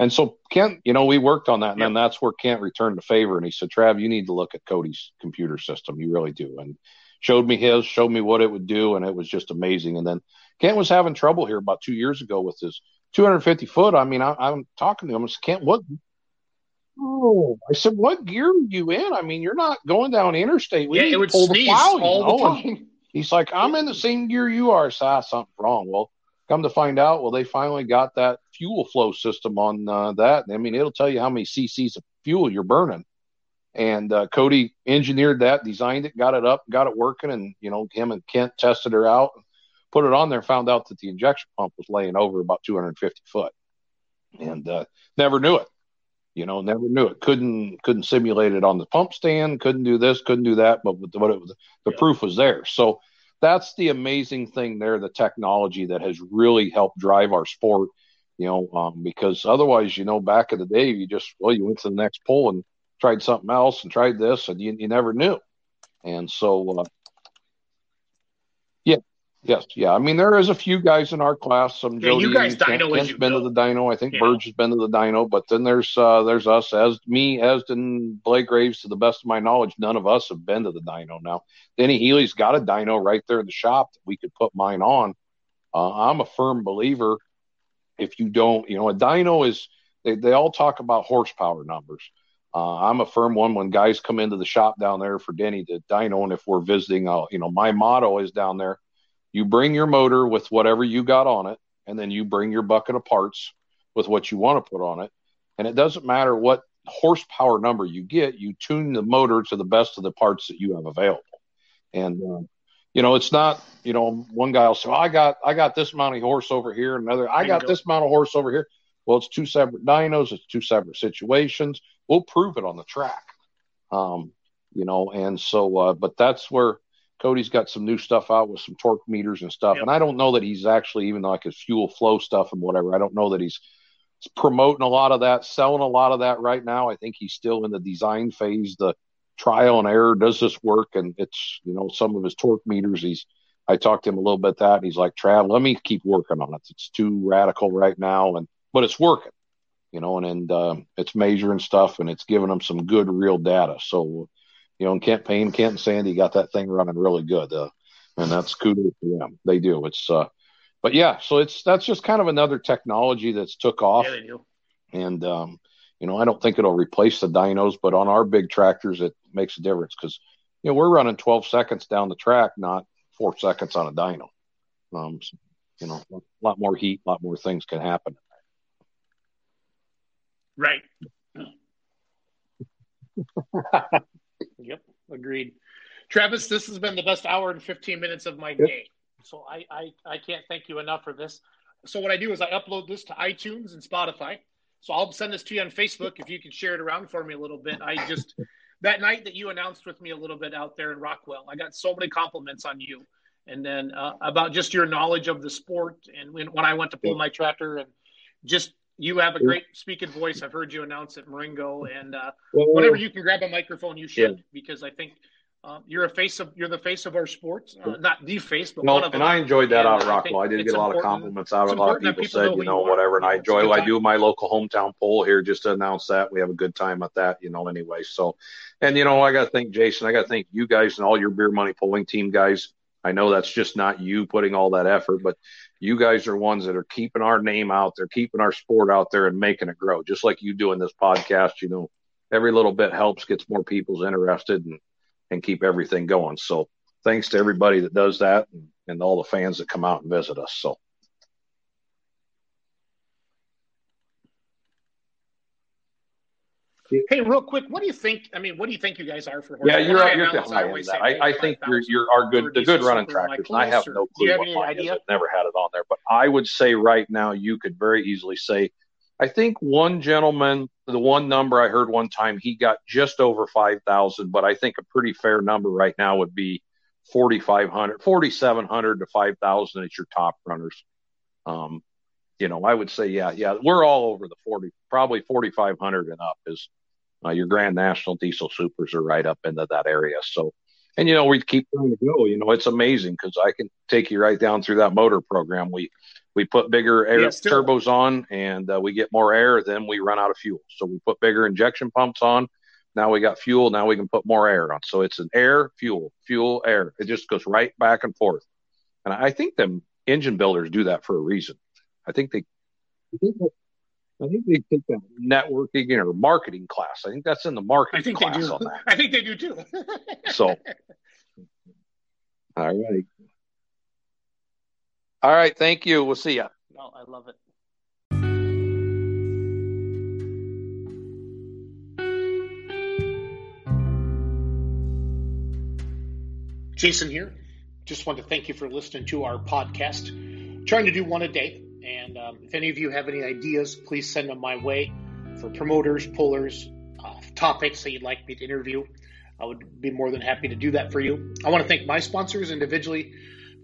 And so Kent, you know, we worked on that, and yep. then that's where Kent returned the favor, and he said, "Trav, you need to look at Cody's computer system. You really do." And showed me his, showed me what it would do, and it was just amazing. And then Kent was having trouble here about two years ago with his two hundred fifty foot. I mean, I, I'm talking to him. I said, Kent, what? Oh, I said, what gear are you in? I mean, you're not going down interstate. We yeah, it would sneeze the plow, all the time. And he's like, I'm in the same gear you are. So I said, something's wrong. Well, come to find out, well, they finally got that fuel flow system on uh, that. I mean, it'll tell you how many cc's of fuel you're burning. And uh, Cody engineered that, designed it, got it up, got it working. And, you know, him and Kent tested her out, put it on there, found out that the injection pump was laying over about two hundred fifty foot. And uh, never knew it. You know, never knew it. Couldn't couldn't simulate it on the pump stand. Couldn't do this. Couldn't do that. But with the, what it was, the yeah. proof was there. So that's the amazing thing there. The technology that has really helped drive our sport. You know, um, because otherwise, you know, back in the day, you just well, you went to the next poll and tried something else and tried this, and you, you never knew. And so, uh, yeah, yes, yeah. I mean, there is a few guys in our class. Some yeah, Jody, you guys, Kent, dyno Kent's as you been go. to the dyno. I think yeah. Burge has been to the dyno. But then there's uh, there's us, as me, Esdon, Blaygrave. To the best of my knowledge, none of us have been to the dyno. Now, Denny Healy's got a dyno right there in the shop that we could put mine on. Uh, I'm a firm believer. If you don't, you know, a dyno is. They they all talk about horsepower numbers. Uh, I'm a firm one when guys come into the shop down there for Denny to dyno, and if we're visiting, I'll, you know, my motto is down there, you bring your motor with whatever you got on it, and then you bring your bucket of parts with what you want to put on it. And it doesn't matter what horsepower number you get, you tune the motor to the best of the parts that you have available. And, uh, you know, it's not, you know, one guy will say, well, I got I got this amount of horse over here, another, I got this amount of horse over here. Well, it's two separate dynos. It's two separate situations. We'll prove it on the track, um, you know. And so, uh, but that's where Cody's got some new stuff out with some torque meters and stuff. Yep. And I don't know that he's actually even like his fuel flow stuff and whatever. I don't know that he's promoting a lot of that, selling a lot of that right now. I think he's still in the design phase, the trial and error. Does this work? And it's, you know, some of his torque meters, he's, I talked to him a little bit that, and he's like, Trav, let me keep working on it. It's too radical right now. And, but it's working, you know, and, and uh, it's measuring stuff, and it's giving them some good, real data. So, you know, and Kent Payne, Kent and Sandy got that thing running really good, uh, and that's kudos to them. They do. It's, uh, but yeah, so it's that's just kind of another technology that's took off, yeah, they do. And um, you know, I don't think it'll replace the dynos, but on our big tractors, it makes a difference because you know we're running twelve seconds down the track, not four seconds on a dyno. Um, so, you know, a lot more heat, a lot more things can happen. Right. Yep. Agreed. Travis, this has been the best hour and fifteen minutes of my yep. day. So I, I, I can't thank you enough for this. So what I do is I upload this to iTunes and Spotify. So I'll send this to you on Facebook if you can share it around for me a little bit. I just, that night that you announced with me a little bit out there in Rockwell, I got so many compliments on you. And then uh, about just your knowledge of the sport. And when, when I went to pull my tractor and just, you have a great speaking voice. I've heard you announce at Marengo, and uh, well, whenever you can grab a microphone, you should, yeah. because I think um, you're a face of you're the face of our sport, uh, not the face, but no, one of them. And I enjoyed that and out of Rockwell. I, I did get a lot of compliments out of a lot of people, people said, know you know, whatever, and I enjoy. I do my local hometown poll here just to announce that we have a good time at that, you know. Anyway, so and you know, I got to thank Jason. I got to thank you guys and all your beer money polling team guys. I know that's just not you putting all that effort, but you guys are ones that are keeping our name out there, keeping our sport out there and making it grow. Just like you doing this podcast, you know, every little bit helps, gets more people's interested and, and keep everything going. So thanks to everybody that does that and, and all the fans that come out and visit us. So. Hey, real quick, what do you think? I mean, what do you think you guys are for horse? Yeah, you're right. You're the high end. I, I think you're you're our good, the good running tractors, and I have no clue what mine is. I've never had it on there, but I would say right now you could very easily say, I think one gentleman, the one number I heard one time, he got just over five thousand, but I think a pretty fair number right now would be forty five hundred, forty seven hundred to five thousand. It's your top runners. Um, you know, I would say, yeah, yeah, we're all over the forty, probably forty five hundred and up is. Uh, your Grand National Diesel Supers are right up into that area. So, and, you know, we keep trying to go. You know, it's amazing because I can take you right down through that motor program. We we put bigger air yeah, turbos on, and uh, we get more air, then we run out of fuel. So we put bigger injection pumps on. Now we got fuel. Now we can put more air on. So it's an air, fuel, fuel, air. It just goes right back and forth. And I think them engine builders do that for a reason. I think they I think that, I think they take that networking or marketing class. I think that's in the marketing I think class they do. on that. I think they do too. So, all right. All right. Thank you. We'll see you. Oh, I love it. Jason here. Just want to thank you for listening to our podcast. I'm trying to do one a day. And um, if any of you have any ideas, please send them my way for promoters, pullers, uh, topics that you'd like me to interview. I would be more than happy to do that for you. I want to thank my sponsors individually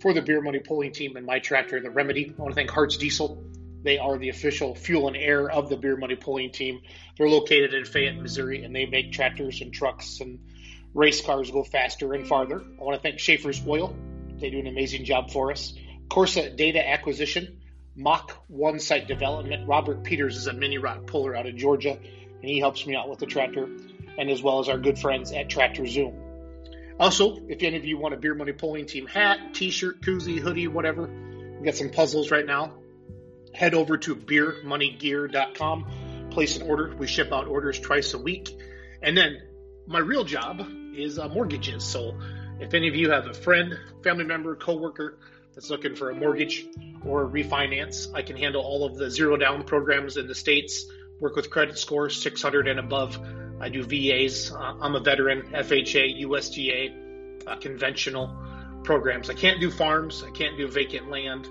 for the Beer Money Pulling Team and my tractor, The Remedy. I want to thank Hartz Diesel. They are the official fuel and air of the Beer Money Pulling Team. They're located in Fayette, Missouri, and they make tractors and trucks and race cars go faster and farther. I want to thank Schaefer's Oil. They do an amazing job for us. Corsa Data Acquisition. Mach one Site Development. Robert Peters is a mini rock puller out of Georgia, and he helps me out with the tractor, and as well as our good friends at Tractor Zoom. Also, if any of you want a Beer Money Pulling Team hat, t-shirt, koozie, hoodie, whatever, we got some puzzles right now. Head over to beer money gear dot com, place an order. We ship out orders twice a week. And then my real job is uh, mortgages. So if any of you have a friend, family member, coworker that's looking for a mortgage or a refinance, I can handle all of the zero down programs in the States, work with credit scores six hundred and above. I do V As. Uh, I'm a veteran, F H A, U S D A, uh, conventional programs. I can't do farms. I can't do vacant land.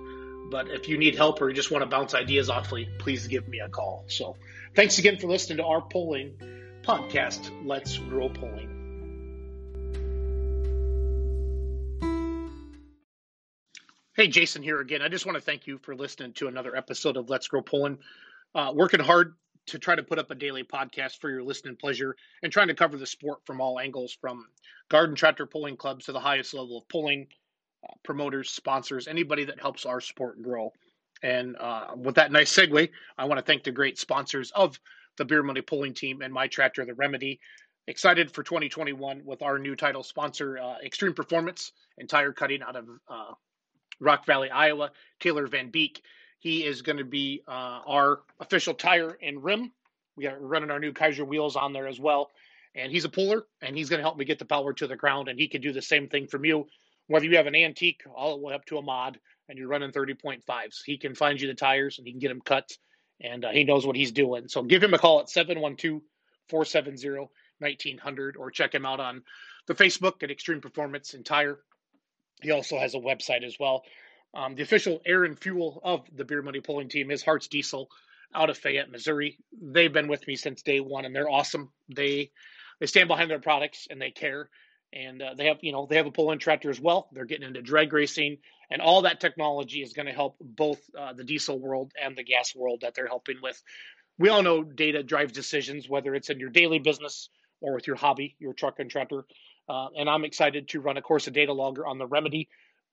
But if you need help or you just want to bounce ideas off, please give me a call. So thanks again for listening to our polling podcast. Let's grow polling. Hey, Jason here again. I just want to thank you for listening to another episode of Let's Grow Polling. Uh, working hard to try to put up a daily podcast for your listening pleasure and trying to cover the sport from all angles, from garden tractor pulling clubs to the highest level of pulling, uh, promoters, sponsors, anybody that helps our sport grow. And uh, with that nice segue, I want to thank the great sponsors of the Beer Money Pulling Team and my tractor, The Remedy. Excited for twenty twenty-one with our new title sponsor, uh, Extreme Performance and Tire Cutting out of uh, Rock Valley, Iowa, Taylor Van Beek. He is going to be uh, our official tire and rim. We are running our new Kaiser wheels on there as well. And he's a puller, and he's going to help me get the power to the ground, and he can do the same thing from you. Whether you have an antique all the way up to a mod and you're running thirty point fives, he can find you the tires and he can get them cut, and uh, he knows what he's doing. So give him a call at seven one two, four seven zero, one nine zero zero or check him out on the Facebook at Extreme Performance and Tire. He also has a website as well. Um, the official air and fuel of the Beer Money Pulling Team is Hartz Diesel out of Fayette, Missouri. They've been with me since day one, and they're awesome. They they stand behind their products, and they care. And uh, they have, you know, they have a pull-in tractor as well. They're getting into drag racing, and all that technology is going to help both uh, the diesel world and the gas world that they're helping with. We all know data drives decisions, whether it's in your daily business or with your hobby, your truck and tractor. Uh, and I'm excited to run a course of data logger on the Remedy.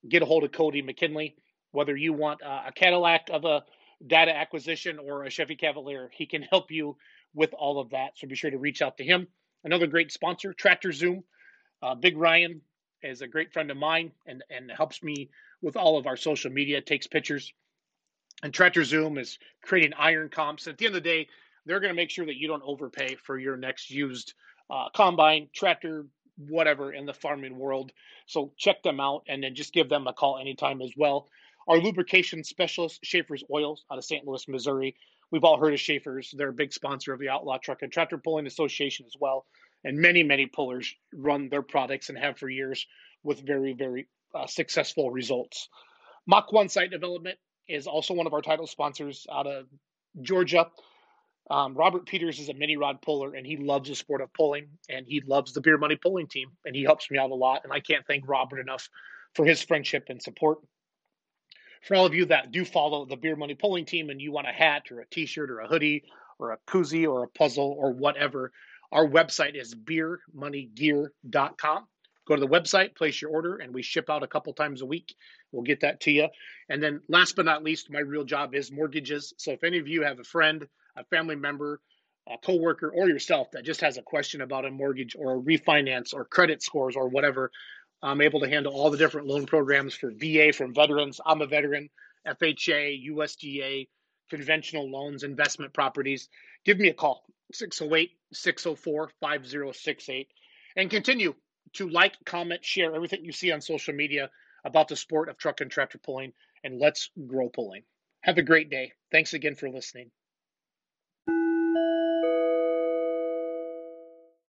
Get a hold of Cody McKinley. Whether you want uh, a Cadillac of a data acquisition or a Chevy Cavalier, he can help you with all of that. So be sure to reach out to him. Another great sponsor, Tractor Zoom. Uh, Big Ryan is a great friend of mine and, and helps me with all of our social media, takes pictures. And Tractor Zoom is creating iron comps. At the end of the day, they're going to make sure that you don't overpay for your next used uh, combine, tractor, whatever in the farming world. So check them out and then just give them a call anytime as well. Our lubrication specialist, Schaefer's Oils out of Saint Louis, Missouri. We've all heard of Schaefer's. They're a big sponsor of the Outlaw Truck and Tractor Pulling Association as well. And many, many pullers run their products and have for years with very, very uh, successful results. Mach one Site Development is also one of our title sponsors out of Georgia. Um, Robert Peters is a mini rod puller, and he loves the sport of pulling, and he loves the Beer Money Pulling Team, and he helps me out a lot. And I can't thank Robert enough for his friendship and support. For all of you that do follow the Beer Money Pulling Team and you want a hat or a t-shirt or a hoodie or a koozie or a puzzle or whatever, our website is beer money gear dot com. Go to the website, place your order, and we ship out a couple times a week. We'll get that to you. And then last but not least, my real job is mortgages. So if any of you have a friend, a family member, a coworker, or yourself that just has a question about a mortgage or a refinance or credit scores or whatever, I'm able to handle all the different loan programs for V A from veterans. I'm a veteran, F H A, U S D A, conventional loans, investment properties, give me a call, six oh eight, six oh four, five oh six eight, and continue to like, comment, share everything you see on social media about the sport of truck and tractor pulling, and let's grow pulling. Have a great day. Thanks again for listening.